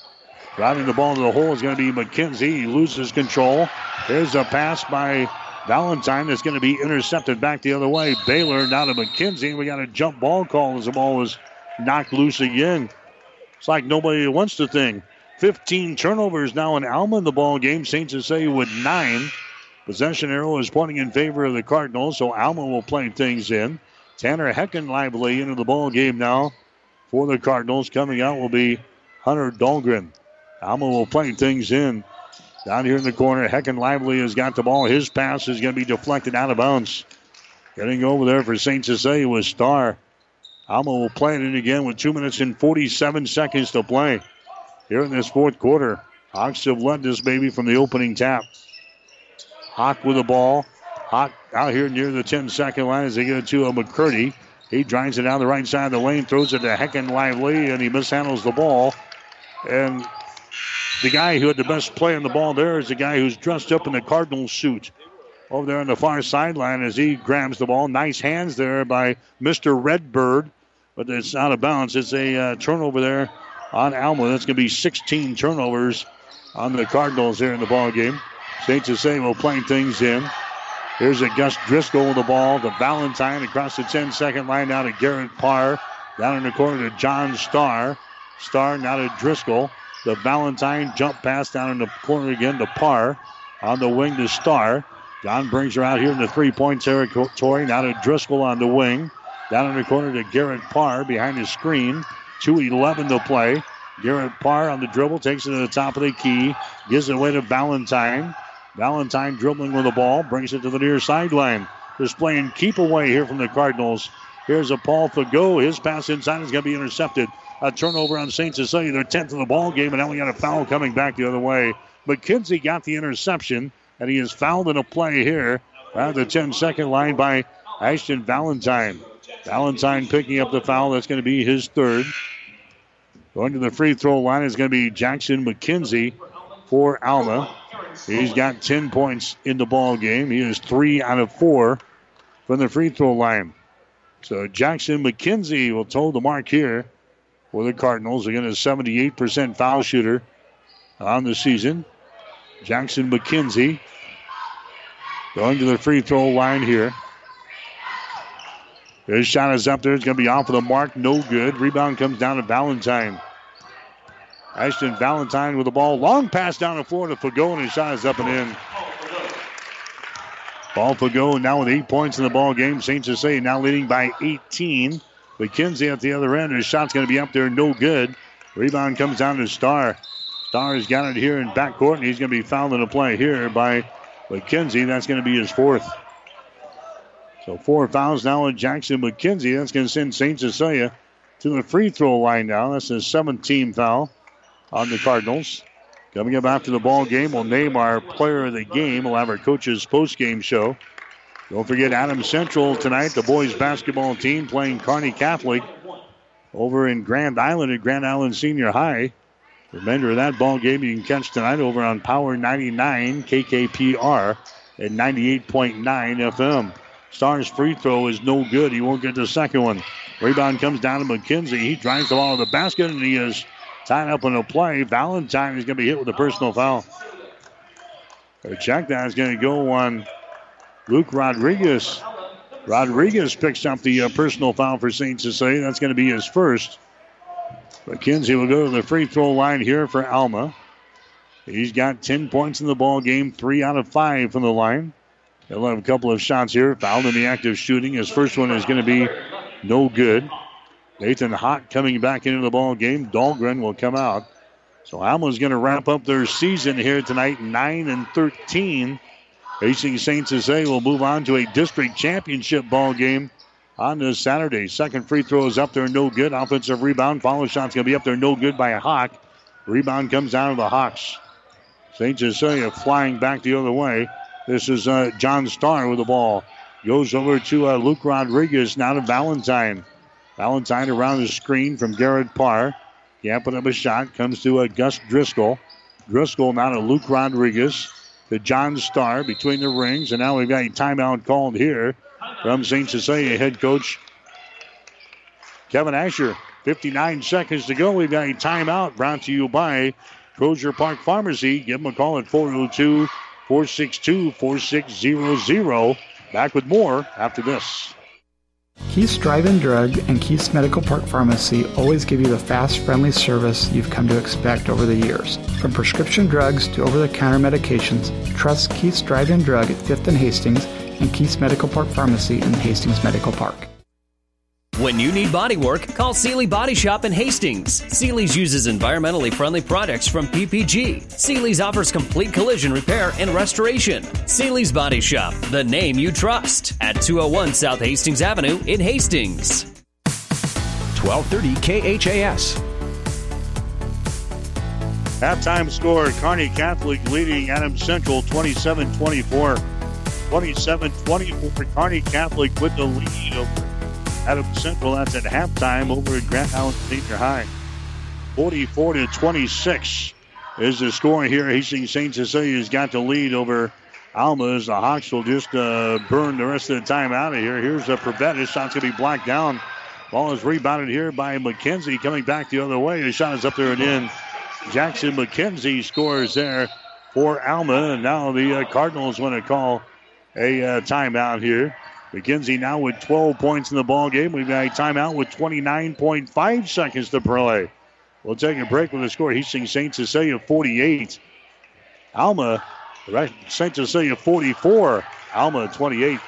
Driving the ball to the hole is going to be McKenzie. He loses control. Here's a pass by Valentine that's going to be intercepted back the other way. Baylor now to McKenzie. We got a jump ball call as the ball was knocked loose again. It's like nobody wants the thing. fifteen turnovers now in Alma in the ball game. Saint Cecilia with nine. Possession arrow is pointing in favor of the Cardinals, so Alma will play things in. Tanner Heckenlively into the ball game now for the Cardinals. Coming out will be Hunter Dahlgren. Alma will play things in. Down here in the corner, Heckenlively has got the ball. His pass is going to be deflected out of bounds. Getting over there for Saint Cecilia was Star. Alma will play it in again with two minutes and forty-seven seconds to play here in this fourth quarter. Hawks have led this baby from the opening tap. Hawk with the ball. Hawk out here near the ten-second line as they get it to a McCurdy. He drives it down the right side of the lane, throws it to Heckenlively, and he mishandles the ball. And the guy who had the best play on the ball there is the guy who's dressed up in the Cardinal suit over there on the far sideline as he grabs the ball. Nice hands there by Mister Redbird, but it's out of bounds. It's a uh, turnover there on Alma. That's going to be sixteen turnovers on the Cardinals here in the ball game. Saint Cecilia will play things in. Here's a Gus Driscoll with the ball to Valentine across the ten-second line now to Garrett Parr. Down in the corner to John Starr. Starr now to Driscoll. The Valentine jump pass down in the corner again to Parr. On the wing to Star. John brings her out here in the three-point territory. Now to Driscoll on the wing. Down in the corner to Garrett Parr behind his screen. two eleven to play. Garrett Parr on the dribble. Takes it to the top of the key. Gives it away to Valentine. Valentine dribbling with the ball. Brings it to the near sideline. Just playing keep away here from the Cardinals. Here's a Paul Fago. His pass inside is going to be intercepted. A turnover on Saint Cecilia, their tenth in the ball game, and now we got a foul coming back the other way. McKenzie got the interception, and he is fouled in a play here at the ten-second line by Ashton Valentine. Valentine picking up the foul. That's going to be his third. Going to the free throw line is going to be Jackson McKenzie for Alma. He's got ten points in the ball game. He is three out of four from the free throw line. So Jackson McKenzie will toe the mark here for the Cardinals. Again, a seventy-eight percent foul shooter on the season. Jackson McKenzie going to the free throw line here. His shot is up there. It's going to be off of the mark. No good. Rebound comes down to Valentine. Ashton Valentine with the ball. Long pass down the floor to Fagot, and his shot is up and in. Paul Fagot now with eight points in the ball game. Saint Jose now leading by eighteen. McKenzie at the other end. His shot's going to be up there. No good. Rebound comes down to Starr. Starr has got it here in backcourt, and he's going to be fouled in the play here by McKenzie. That's going to be his fourth. So four fouls now on Jackson McKenzie. That's going to send Saint Cecilia to the free throw line now. That's his seventh team foul on the Cardinals. Coming up after the ball game, we'll name our player of the game. We'll have our coaches post-game show. Don't forget Adams Central tonight, the boys basketball team playing Kearney Catholic over in Grand Island at Grand Island Senior High. Remember of that ball game you can catch tonight over on Power ninety-nine K K P R at ninety-eight point nine F M. Starr's free throw is no good. He won't get the second one. Rebound comes down to McKenzie. He drives the ball to the basket, and he is tied up on the play. Valentine is going to be hit with a personal foul. A check down is going to go on Luke Rodriguez. Rodriguez picks up the uh, personal foul for Saint Cecilia. That's going to be his first. McKenzie will go to the free throw line here for Alma. He's got ten points in the ball game, three out of five from the line. He'll have a couple of shots here. Fouled in the act of shooting. His first one is going to be no good. Nathan Hott coming back into the ball game. Dahlgren will come out. So Alma's going to wrap up their season here tonight, nine and thirteen. Facing Saint Cecilia will move on to a district championship ball game on this Saturday. Second free throw is up there, no good. Offensive rebound. Follow shot's going to be up there, no good by a Hawk. Rebound comes down to the Hawks. Saint Cecilia flying back the other way. This is uh, John Starr with the ball. Goes over to uh, Luke Rodriguez, now to Valentine. Valentine around the screen from Garrett Parr. Can't put up a shot. Comes to uh, Gus Driscoll. Driscoll now to Luke Rodriguez, to John Starr between the rings. And now we've got a timeout called here from Saint Cecilia head coach Kevin Asher. fifty-nine seconds to go. We've got a timeout brought to you by Crozier Park Pharmacy. Give them a call at four oh two, four six two, four six zero zero. Back with more after this. Keith's Drive-In Drug and Keith's Medical Park Pharmacy always give you the fast, friendly service you've come to expect over the years. From prescription drugs to over-the-counter medications, trust Keith's Drive-In Drug at fifth and Hastings and Keith's Medical Park Pharmacy in Hastings Medical Park. When you need body work, call Seeley Body Shop in Hastings. Seeley's uses environmentally friendly products from P P G. Seeley's offers complete collision repair and restoration. Seeley's Body Shop, the name you trust, at two oh one South Hastings Avenue in Hastings. twelve thirty K H A S. Halftime score, Kearney Catholic leading Adams Central twenty-seven twenty-four. twenty-seven twenty-four, Kearney Catholic with the lead over Adams Central. That's at halftime over at Grand Island Senior High. forty-four to twenty-six is the score here. Hastings Saint Cecilia's got the lead over Alma as the Hawks will just uh, burn the rest of the time out of here. Here's a Prevettis. Shot's going to be blocked down. Ball is rebounded here by McKenzie coming back the other way. His shot is up there and in. Jackson McKenzie scores there for Alma. And now the uh, Cardinals want to call a uh, timeout here. McKenzie now with twelve points in the ball game. We've got a timeout with twenty-nine point five seconds to play. We'll take a break with the score. Hastings Saint Cecilia forty-eight. Alma, Saint Cecilia forty-four. Alma twenty-eight.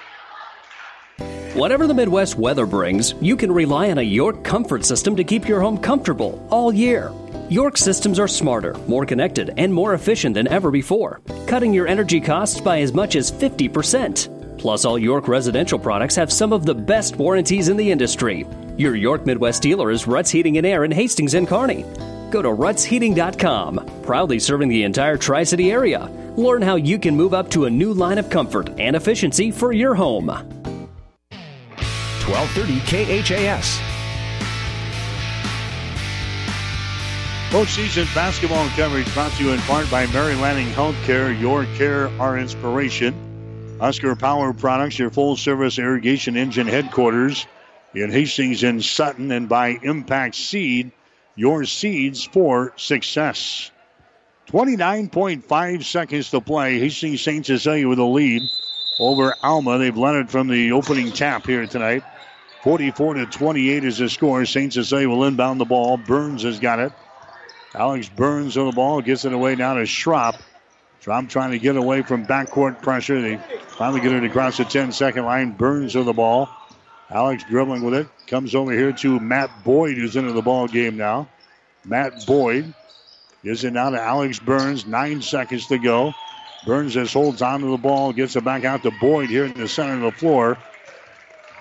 Whatever the Midwest weather brings, you can rely on a York comfort system to keep your home comfortable all year. York systems are smarter, more connected, and more efficient than ever before, cutting your energy costs by as much as fifty percent. Plus, all York residential products have some of the best warranties in the industry. Your York Midwest dealer is Rutt's Heating and Air in Hastings and Kearney. Go to rutts heating dot com, proudly serving the entire Tri-City area. Learn how you can move up to a new line of comfort and efficiency for your home. twelve thirty K H A S. Postseason basketball coverage brought to you in part by Mary Lanning Healthcare. Your care, our inspiration. Husker Power Products, your full-service irrigation engine headquarters. in Hastings and Sutton, and by Impact Seed, your seeds for success. twenty-nine point five seconds to play. Hastings Saint Cecilia with a lead over Alma. They've led it from the opening tap here tonight. forty-four to twenty-eight is the score. Saint Cecilia will inbound the ball. Burns has got it. Alex Burns on the ball. Gets it away now to Schropp. Schropp trying to get away from backcourt pressure. They finally get it across the ten-second line. Burns on the ball. Alex dribbling with it. Comes over here to Matt Boyd, who's into the ball game now. Matt Boyd gives it now to Alex Burns. Nine seconds to go. Burns just holds on to the ball. Gets it back out to Boyd here in the center of the floor.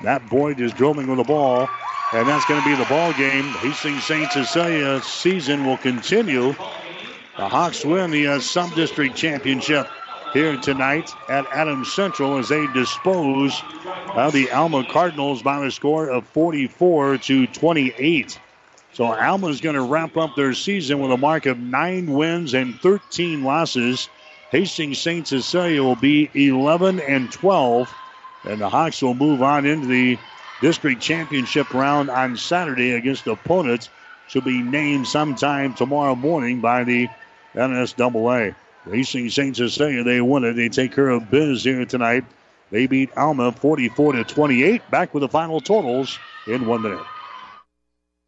Matt Boyd is dribbling with the ball. And that's going to be the ball game. Hastings Saint Cecilia season will continue. The Hawks win the uh, sub-district championship here tonight at Adams Central as they dispose of the Alma Cardinals by the score of forty-four to twenty-eight. So Alma's going to wrap up their season with a mark of nine wins and thirteen losses. Hastings Saint Cecilia will be eleven and twelve, and the Hawks will move on into the district championship round on Saturday against opponents to be named sometime tomorrow morning by the N S A A. Hastings Saint Cecilia, they win it. They take care of biz here tonight. They beat Alma forty-four to twenty-eight. Back with the final totals in one minute.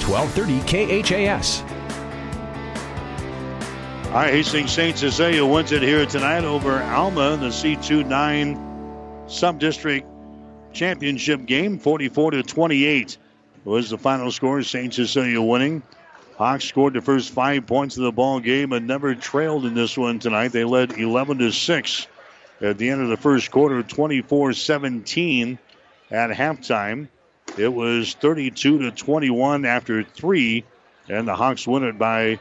twelve thirty K H A S. All right, Hastings Saint Cecilia wins it here tonight over Alma in the C twenty-nine sub-district championship game. forty-four to twenty-eight was the final score. Saint Cecilia winning. Hawks scored the first five points of the ball game and never trailed in this one tonight. They led eleven to six at the end of the first quarter, twenty-four seventeen at halftime. It was thirty-two to twenty-one after three, and the Hawks win it by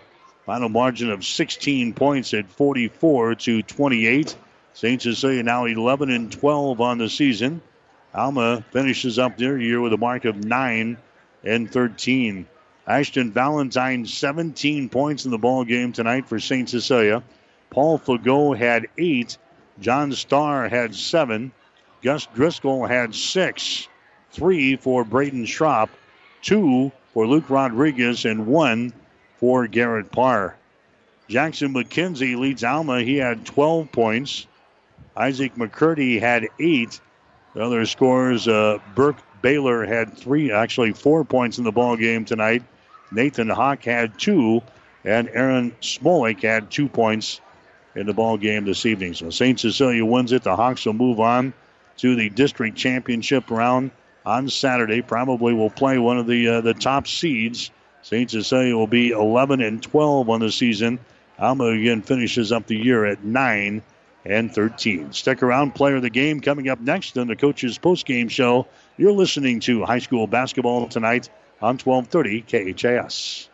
final margin of sixteen points at forty-four to twenty-eight. Saint Cecilia now eleven and twelve on the season. Alma finishes up their year with a mark of nine and thirteen. Ashton Valentine, seventeen points in the ball game tonight for Saint Cecilia. Paul Fagot had eight. John Starr had seven. Gus Driscoll had six. Three for Braden Schropp, two for Luke Rodriguez, and one for Garrett Parr. Jackson McKenzie leads Alma. He had twelve points. Isaac McCurdy had eight. The other scores, uh, Burke Baylor had three, actually four points in the ball game tonight. Nathan Hawk had two, and Aaron Smolik had two points in the ball game this evening. So Saint Cecilia wins it. The Hawks will move on to the district championship round on Saturday. Probably will play one of the uh, the top seeds. Saint Cecilia will be eleven and twelve on the season. Alma again finishes up the year at nine and thirteen. Stick around, player of the game coming up next on the Coach's Postgame Show. You're listening to High School Basketball Tonight on twelve thirty K H A S.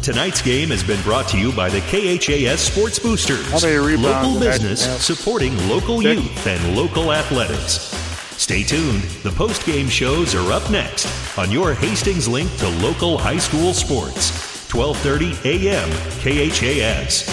Tonight's game has been brought to you by the K H A S Sports Boosters. Local business supporting local youth and local athletics. Stay tuned. The post-game shows are up next on your Hastings link to local high school sports. twelve thirty a.m. K H A S.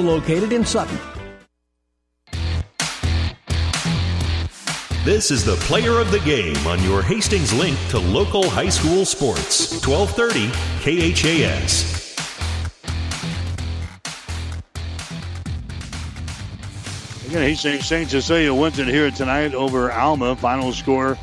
located in Sutton. This is the Player of the Game on your Hastings link to local high school sports. twelve thirty K H A S. Again, Hastings Saint Cecilia wins it here tonight over Alma. Final score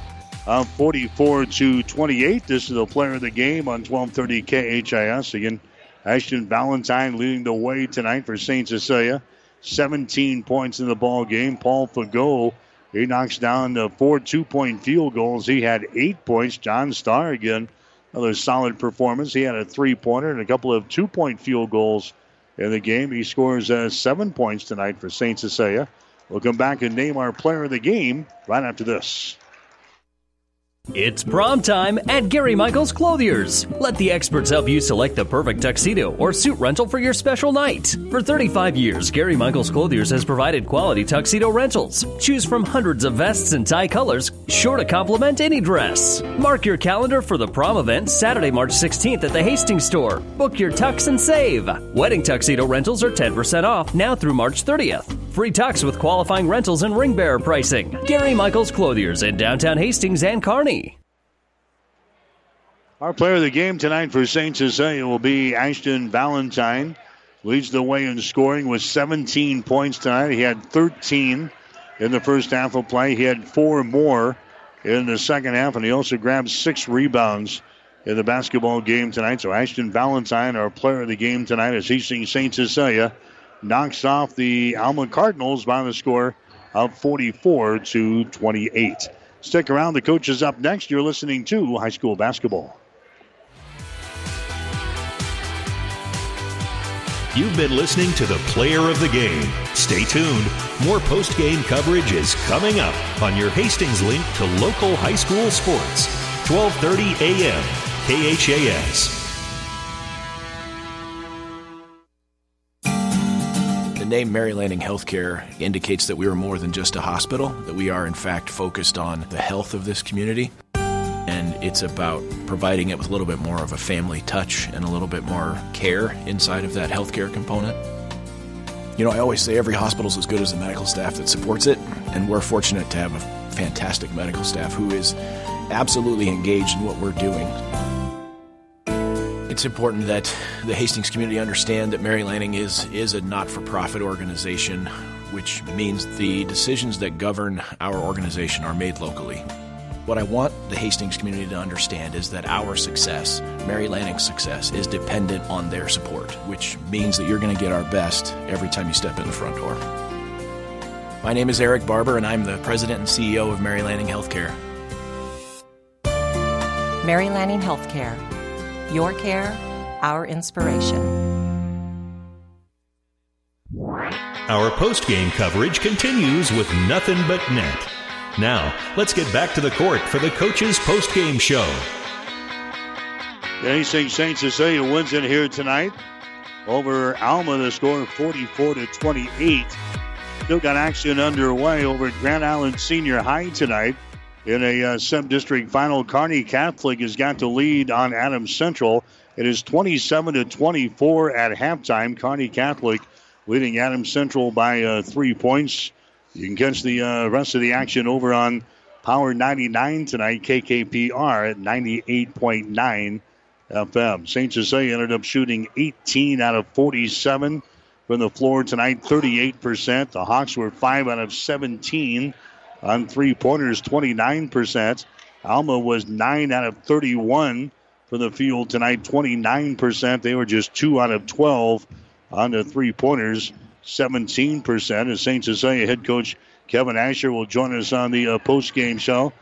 of forty-four to twenty-eight. This is the Player of the Game on twelve thirty K H A S. Again, Ashton Valentine leading the way tonight for Saint Cecilia. seventeen points in the ball game. Paul Fagot, he knocks down the four two-point field goals. He had eight points. John Starr, again, another solid performance. He had a three-pointer and a couple of two-point field goals in the game. He scores uh, seven points tonight for Saint Cecilia. We'll come back and name our Player of the Game right after this. It's prom time at Gary Michaels Clothiers. Let the experts help you select the perfect tuxedo or suit rental for your special night. For thirty-five years, Gary Michaels Clothiers has provided quality tuxedo rentals. Choose from hundreds of vests and tie colors, sure to complement any dress. Mark your calendar for the prom event Saturday, March sixteenth at the Hastings store. Book your tux and save. Wedding tuxedo rentals are ten percent off now through March thirtieth. Free tux with qualifying rentals and ring bearer pricing. Gary Michaels Clothiers in downtown Hastings and Kearney. Our Player of the Game tonight for Saint Cecilia will be Ashton Valentine. Leads the way in scoring with seventeen points tonight. He had thirteen in the first half of play. He had four more in the second half, and he also grabbed six rebounds in the basketball game tonight. So Ashton Valentine, our Player of the Game tonight, as he sees Saint Cecilia, knocks off the Alma Cardinals by the score of forty-four to twenty-eight. Stick around. The coach is up next. You're listening to High School Basketball. You've been listening to the Player of the Game. Stay tuned. More post-game coverage is coming up on your Hastings link to local high school sports. twelve thirty a.m. K H A S. The name Mary Lanning Healthcare indicates that we are more than just a hospital, that we are in fact focused on the health of this community, and it's about providing it with a little bit more of a family touch and a little bit more care inside of that healthcare component. You know, I always say every hospital is as good as the medical staff that supports it, and we're fortunate to have a fantastic medical staff who is absolutely engaged in what we're doing. It's important that the Hastings community understand that Mary Lanning is, is a not-for-profit organization, which means the decisions that govern our organization are made locally. What I want the Hastings community to understand is that our success, Mary Lanning's success, is dependent on their support, which means that you're going to get our best every time you step in the front door. My name is Eric Barber, and I'm the president and C E O of Mary Lanning Healthcare. Mary Lanning Healthcare. Your care, our inspiration. Our post-game coverage continues with Nothing But Net. Now, let's get back to the court for the coaches' post-game show. The Hastings Saint Cecilia wins it here tonight over Alma. The score forty-four to twenty-eight. Still got action underway over at Grand Island Senior High tonight. In a uh, sub-district final, Kearney Catholic has got the lead on Adams Central. It is twenty-seven to twenty-four at halftime. Kearney Catholic leading Adams Central by uh, three points. You can catch the uh, rest of the action over on Power ninety-nine tonight, K K P R at ninety-eight point nine F M. Saint Cecilia ended up shooting eighteen out of forty-seven from the floor tonight, thirty-eight percent. The Hawks were five out of seventeen. On three-pointers, twenty-nine percent. Alma was nine out of thirty-one for the field tonight, twenty-nine percent. They were just two out of twelve on the three-pointers, seventeen percent. As Saint Cecilia head coach Kevin Asher will join us on the uh, post-game show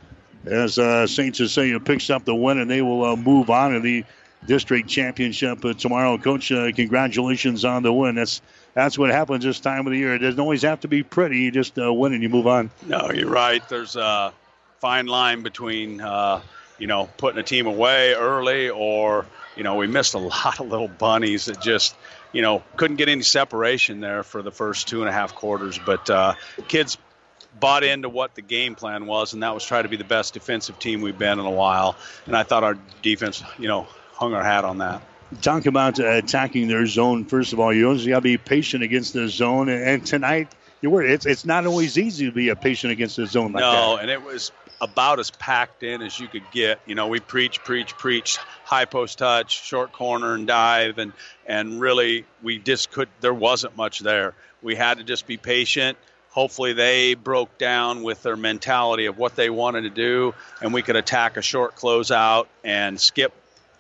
as uh, Saint Cecilia picks up the win, and they will uh, move on to the district championship uh, tomorrow. Coach, uh, congratulations on the win. That's that's what happens this time of the year. It doesn't always have to be pretty. You just uh, win and you move on. No, you're right. There's a fine line between, uh, you know, putting a team away early or, you know, we missed a lot of little bunnies that just, you know, couldn't get any separation there for the first two and a half quarters. But uh, kids bought into what the game plan was, and that was try to be the best defensive team we've been in a while. And I thought our defense, you know, hung our hat on that. Talk about attacking their zone. First of all, you always got to be patient against the zone. And tonight, you were it's it's not always easy to be a patient against the zone like no, that. No, and it was about as packed in as you could get. You know, we preach, preach, preach, high post touch, short corner and dive, and and really we just could. There wasn't much there. We had to just be patient. Hopefully they broke down with their mentality of what they wanted to do, and we could attack a short closeout and skip.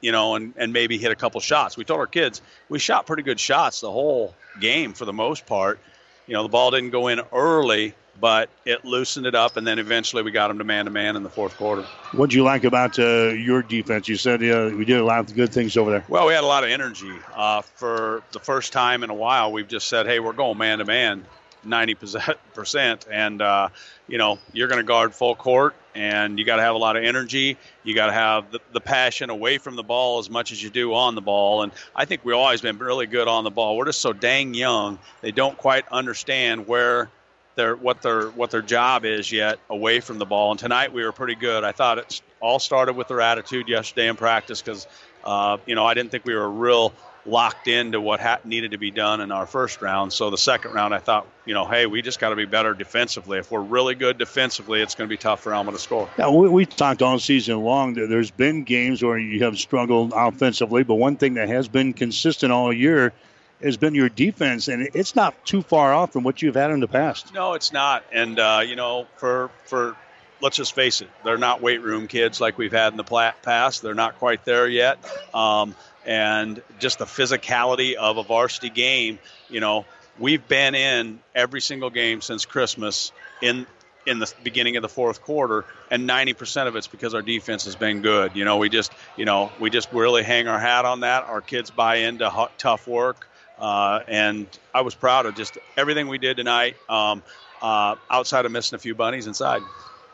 You know, and, and maybe hit a couple shots. We told our kids we shot pretty good shots the whole game for the most part. You know, the ball didn't go in early, but it loosened it up, and then eventually we got them to man-to-man in the fourth quarter. What did you like about uh, your defense? You said uh, we did a lot of good things over there. Well, we had a lot of energy. Uh, for the first time in a while, we've just said, hey, we're going man-to-man ninety percent, and, uh, you know, you're going to guard full court, and you got to have a lot of energy. You got to have the, the passion away from the ball as much as you do on the ball. And I think we've always been really good on the ball. We're just so dang young. They don't quite understand where their what their what their job is yet away from the ball. And tonight we were pretty good. I thought it all started with their attitude yesterday in practice because, uh, you know, I didn't think we were real locked into what ha- needed to be done in our first round. So the second round, I thought, you know, hey, we just got to be better defensively. If we're really good defensively, it's going to be tough for Alma to score. Yeah, we, we talked all season long. There's been games where you have struggled offensively, but one thing that has been consistent all year has been your defense, and it's not too far off from what you've had in the past. No, it's not. And, uh, you know, for for – let's just face it, they're not weight room kids like we've had in the past. They're not quite there yet. Um, and just the physicality of a varsity game, you know, we've been in every single game since Christmas in in the beginning of the fourth quarter, and ninety percent of it's because our defense has been good. You know, we just, you know, we just really hang our hat on that. Our kids buy into h- tough work. Uh, and I was proud of just everything we did tonight um, uh, outside of missing a few bunnies inside.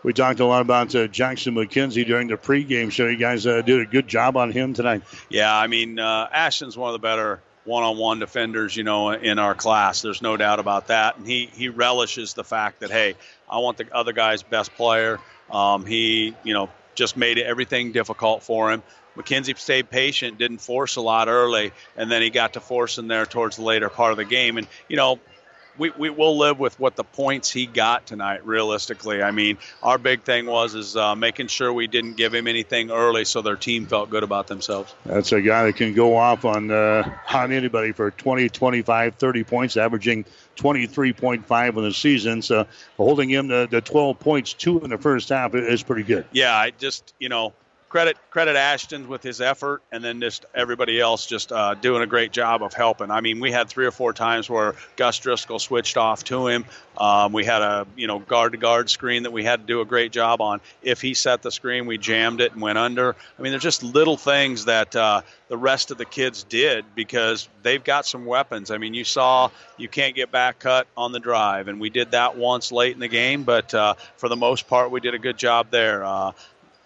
We talked a lot about uh, Jackson McKenzie during the pregame show. You guys uh, did a good job on him tonight. Yeah, I mean, uh, Ashton's one of the better one-on-one defenders, you know, in our class. There's no doubt about that. And he, he relishes the fact that, hey, I want the other guy's best player. Um, he, you know, just made everything difficult for him. McKenzie stayed patient, didn't force a lot early, and then he got to forcing there towards the later part of the game. And, you know, We we will live with what the points he got tonight, realistically. I mean, our big thing was is uh, making sure we didn't give him anything early so their team felt good about themselves. That's a guy that can go off on uh, on anybody for twenty, twenty-five, thirty points, averaging twenty-three point five in the season. So holding him to the twelve points, two in the first half is pretty good. Yeah, I just, you know, Credit credit Ashton with his effort, and then just everybody else just uh, doing a great job of helping. I mean, we had three or four times where Gus Driscoll switched off to him. Um, we had a you know guard-to-guard screen that we had to do a great job on. If he set the screen, we jammed it and went under. I mean, there's just little things that uh, the rest of the kids did because they've got some weapons. I mean, you saw you can't get back cut on the drive, and we did that once late in the game, but uh, for the most part, we did a good job there. Uh,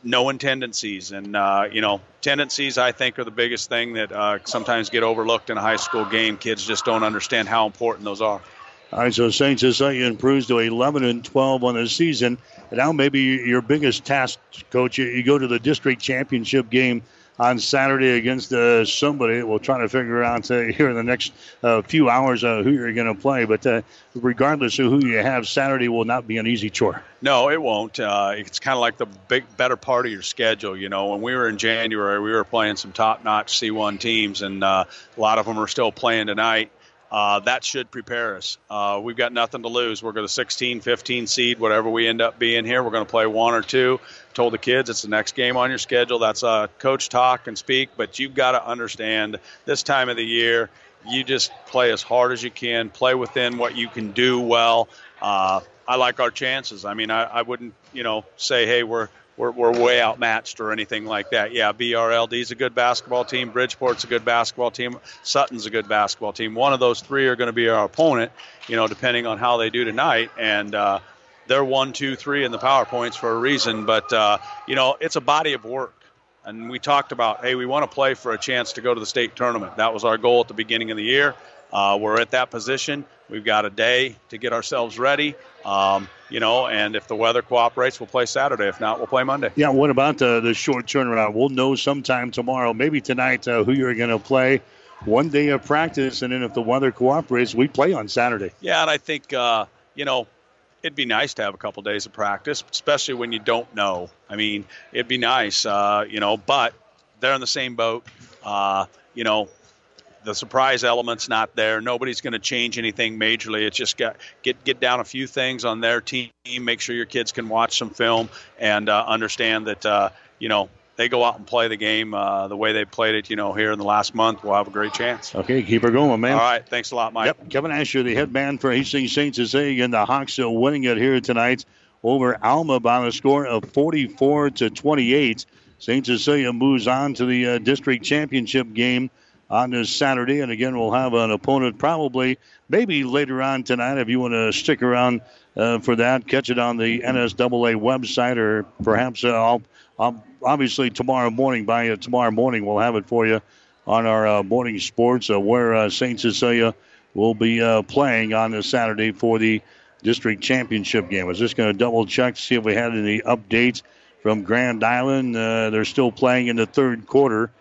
Knowing tendencies and, uh, you know, tendencies I think are the biggest thing that uh, sometimes get overlooked in a high school game. Kids just don't understand how important those are. All right, so Saint Cecilia improves to eleven and twelve on the season. And now maybe your biggest task, Coach, you go to the district championship game on Saturday against uh, somebody. We'll try to figure out uh, here in the next uh, few hours uh, who you're going to play. But uh, regardless of who you have, Saturday will not be an easy chore. No, it won't. Uh, it's kind of like the big better part of your schedule. You know, when we were in January, we were playing some top-notch C one teams, and uh, a lot of them are still playing tonight. Uh, that should prepare us. Uh, we've got nothing to lose. We're going to sixteen, fifteen seed, whatever we end up being here. We're going to play one or two. Told the kids it's the next game on your schedule. That's uh, coach talk and speak, but you've got to understand this time of the year, you just play as hard as you can, play within what you can do well. Uh, I like our chances. I mean, I, I wouldn't, you know, say, hey, we're we're, we're way outmatched or anything like that. Yeah, B R L D's a good basketball team. Bridgeport's a good basketball team. Sutton's a good basketball team. One of those three are going to be our opponent, you know, depending on how they do tonight. And uh, they're one, two, three in the PowerPoints for a reason. But, uh, you know, it's a body of work. And we talked about, hey, we want to play for a chance to go to the state tournament. That was our goal at the beginning of the year. Uh, we're at that position. We've got a day to get ourselves ready, um, you know, and if the weather cooperates, we'll play Saturday. If not, we'll play Monday. Yeah, what about the, the short turnaround? We'll know sometime tomorrow, maybe tonight, uh, who you're going to play. One day of practice, and then if the weather cooperates, we play on Saturday. Yeah, and I think, uh, you know, it'd be nice to have a couple days of practice, especially when you don't know. I mean, it'd be nice, uh, you know, but they're in the same boat. Uh, you know, the surprise element's not there. Nobody's going to change anything majorly. It's just got get get down a few things on their team, make sure your kids can watch some film and uh, understand that, uh, you know, they go out and play the game uh, the way they played it, you know, here in the last month. We'll have a great chance. Okay, keep her going, man. All right, thanks a lot, Mike. Yep, Kevin Asher, the head man for Hastings Saints, is saying, and the Hawks are winning it here tonight over Alma by a score of forty-four to twenty-eight. Saint Cecilia moves on to the uh, district championship game on this Saturday. And again, we'll have an opponent probably maybe later on tonight if you want to stick around uh, for that. Catch it on the N S A A website or perhaps uh, I'll, I'll obviously tomorrow morning. By uh, tomorrow morning, we'll have it for you on our uh, morning sports uh, where uh, Saint Cecilia will be uh, playing on this Saturday for the district championship game. I was just going to double check to see if we had any updates from Grand Island. Uh, they're still playing in the third quarter.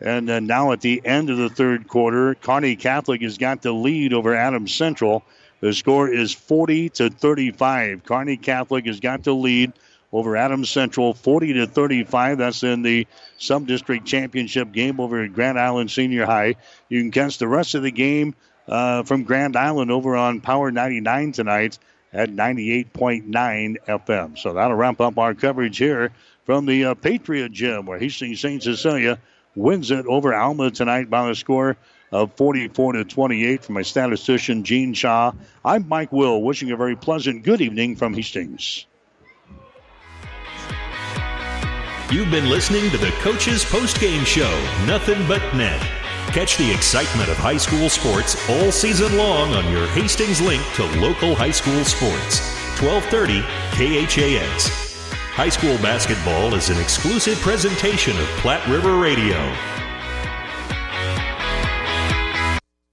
And uh, now at the end of the third quarter, Kearney Catholic has got the lead over Adams Central. The score is forty to thirty-five. Kearney Catholic has got the lead over Adams Central, forty to thirty-five. That's in the sub-district championship game over at Grand Island Senior High. You can catch the rest of the game uh, from Grand Island over on Power ninety-nine tonight at ninety-eight point nine F M. So that'll wrap up our coverage here from the uh, Patriot Gym, where Hastings Saint Cecilia wins it over Alma tonight by a score of forty-four to twenty-eight. From my statistician, Gene Shaw, I'm Mike Will, wishing a very pleasant good evening from Hastings. You've been listening to the Coach's Postgame Show, Nothing But Net. Catch the excitement of high school sports all season long on your Hastings link to local high school sports, twelve thirty K H A S. High school basketball is an exclusive presentation of Platte River Radio.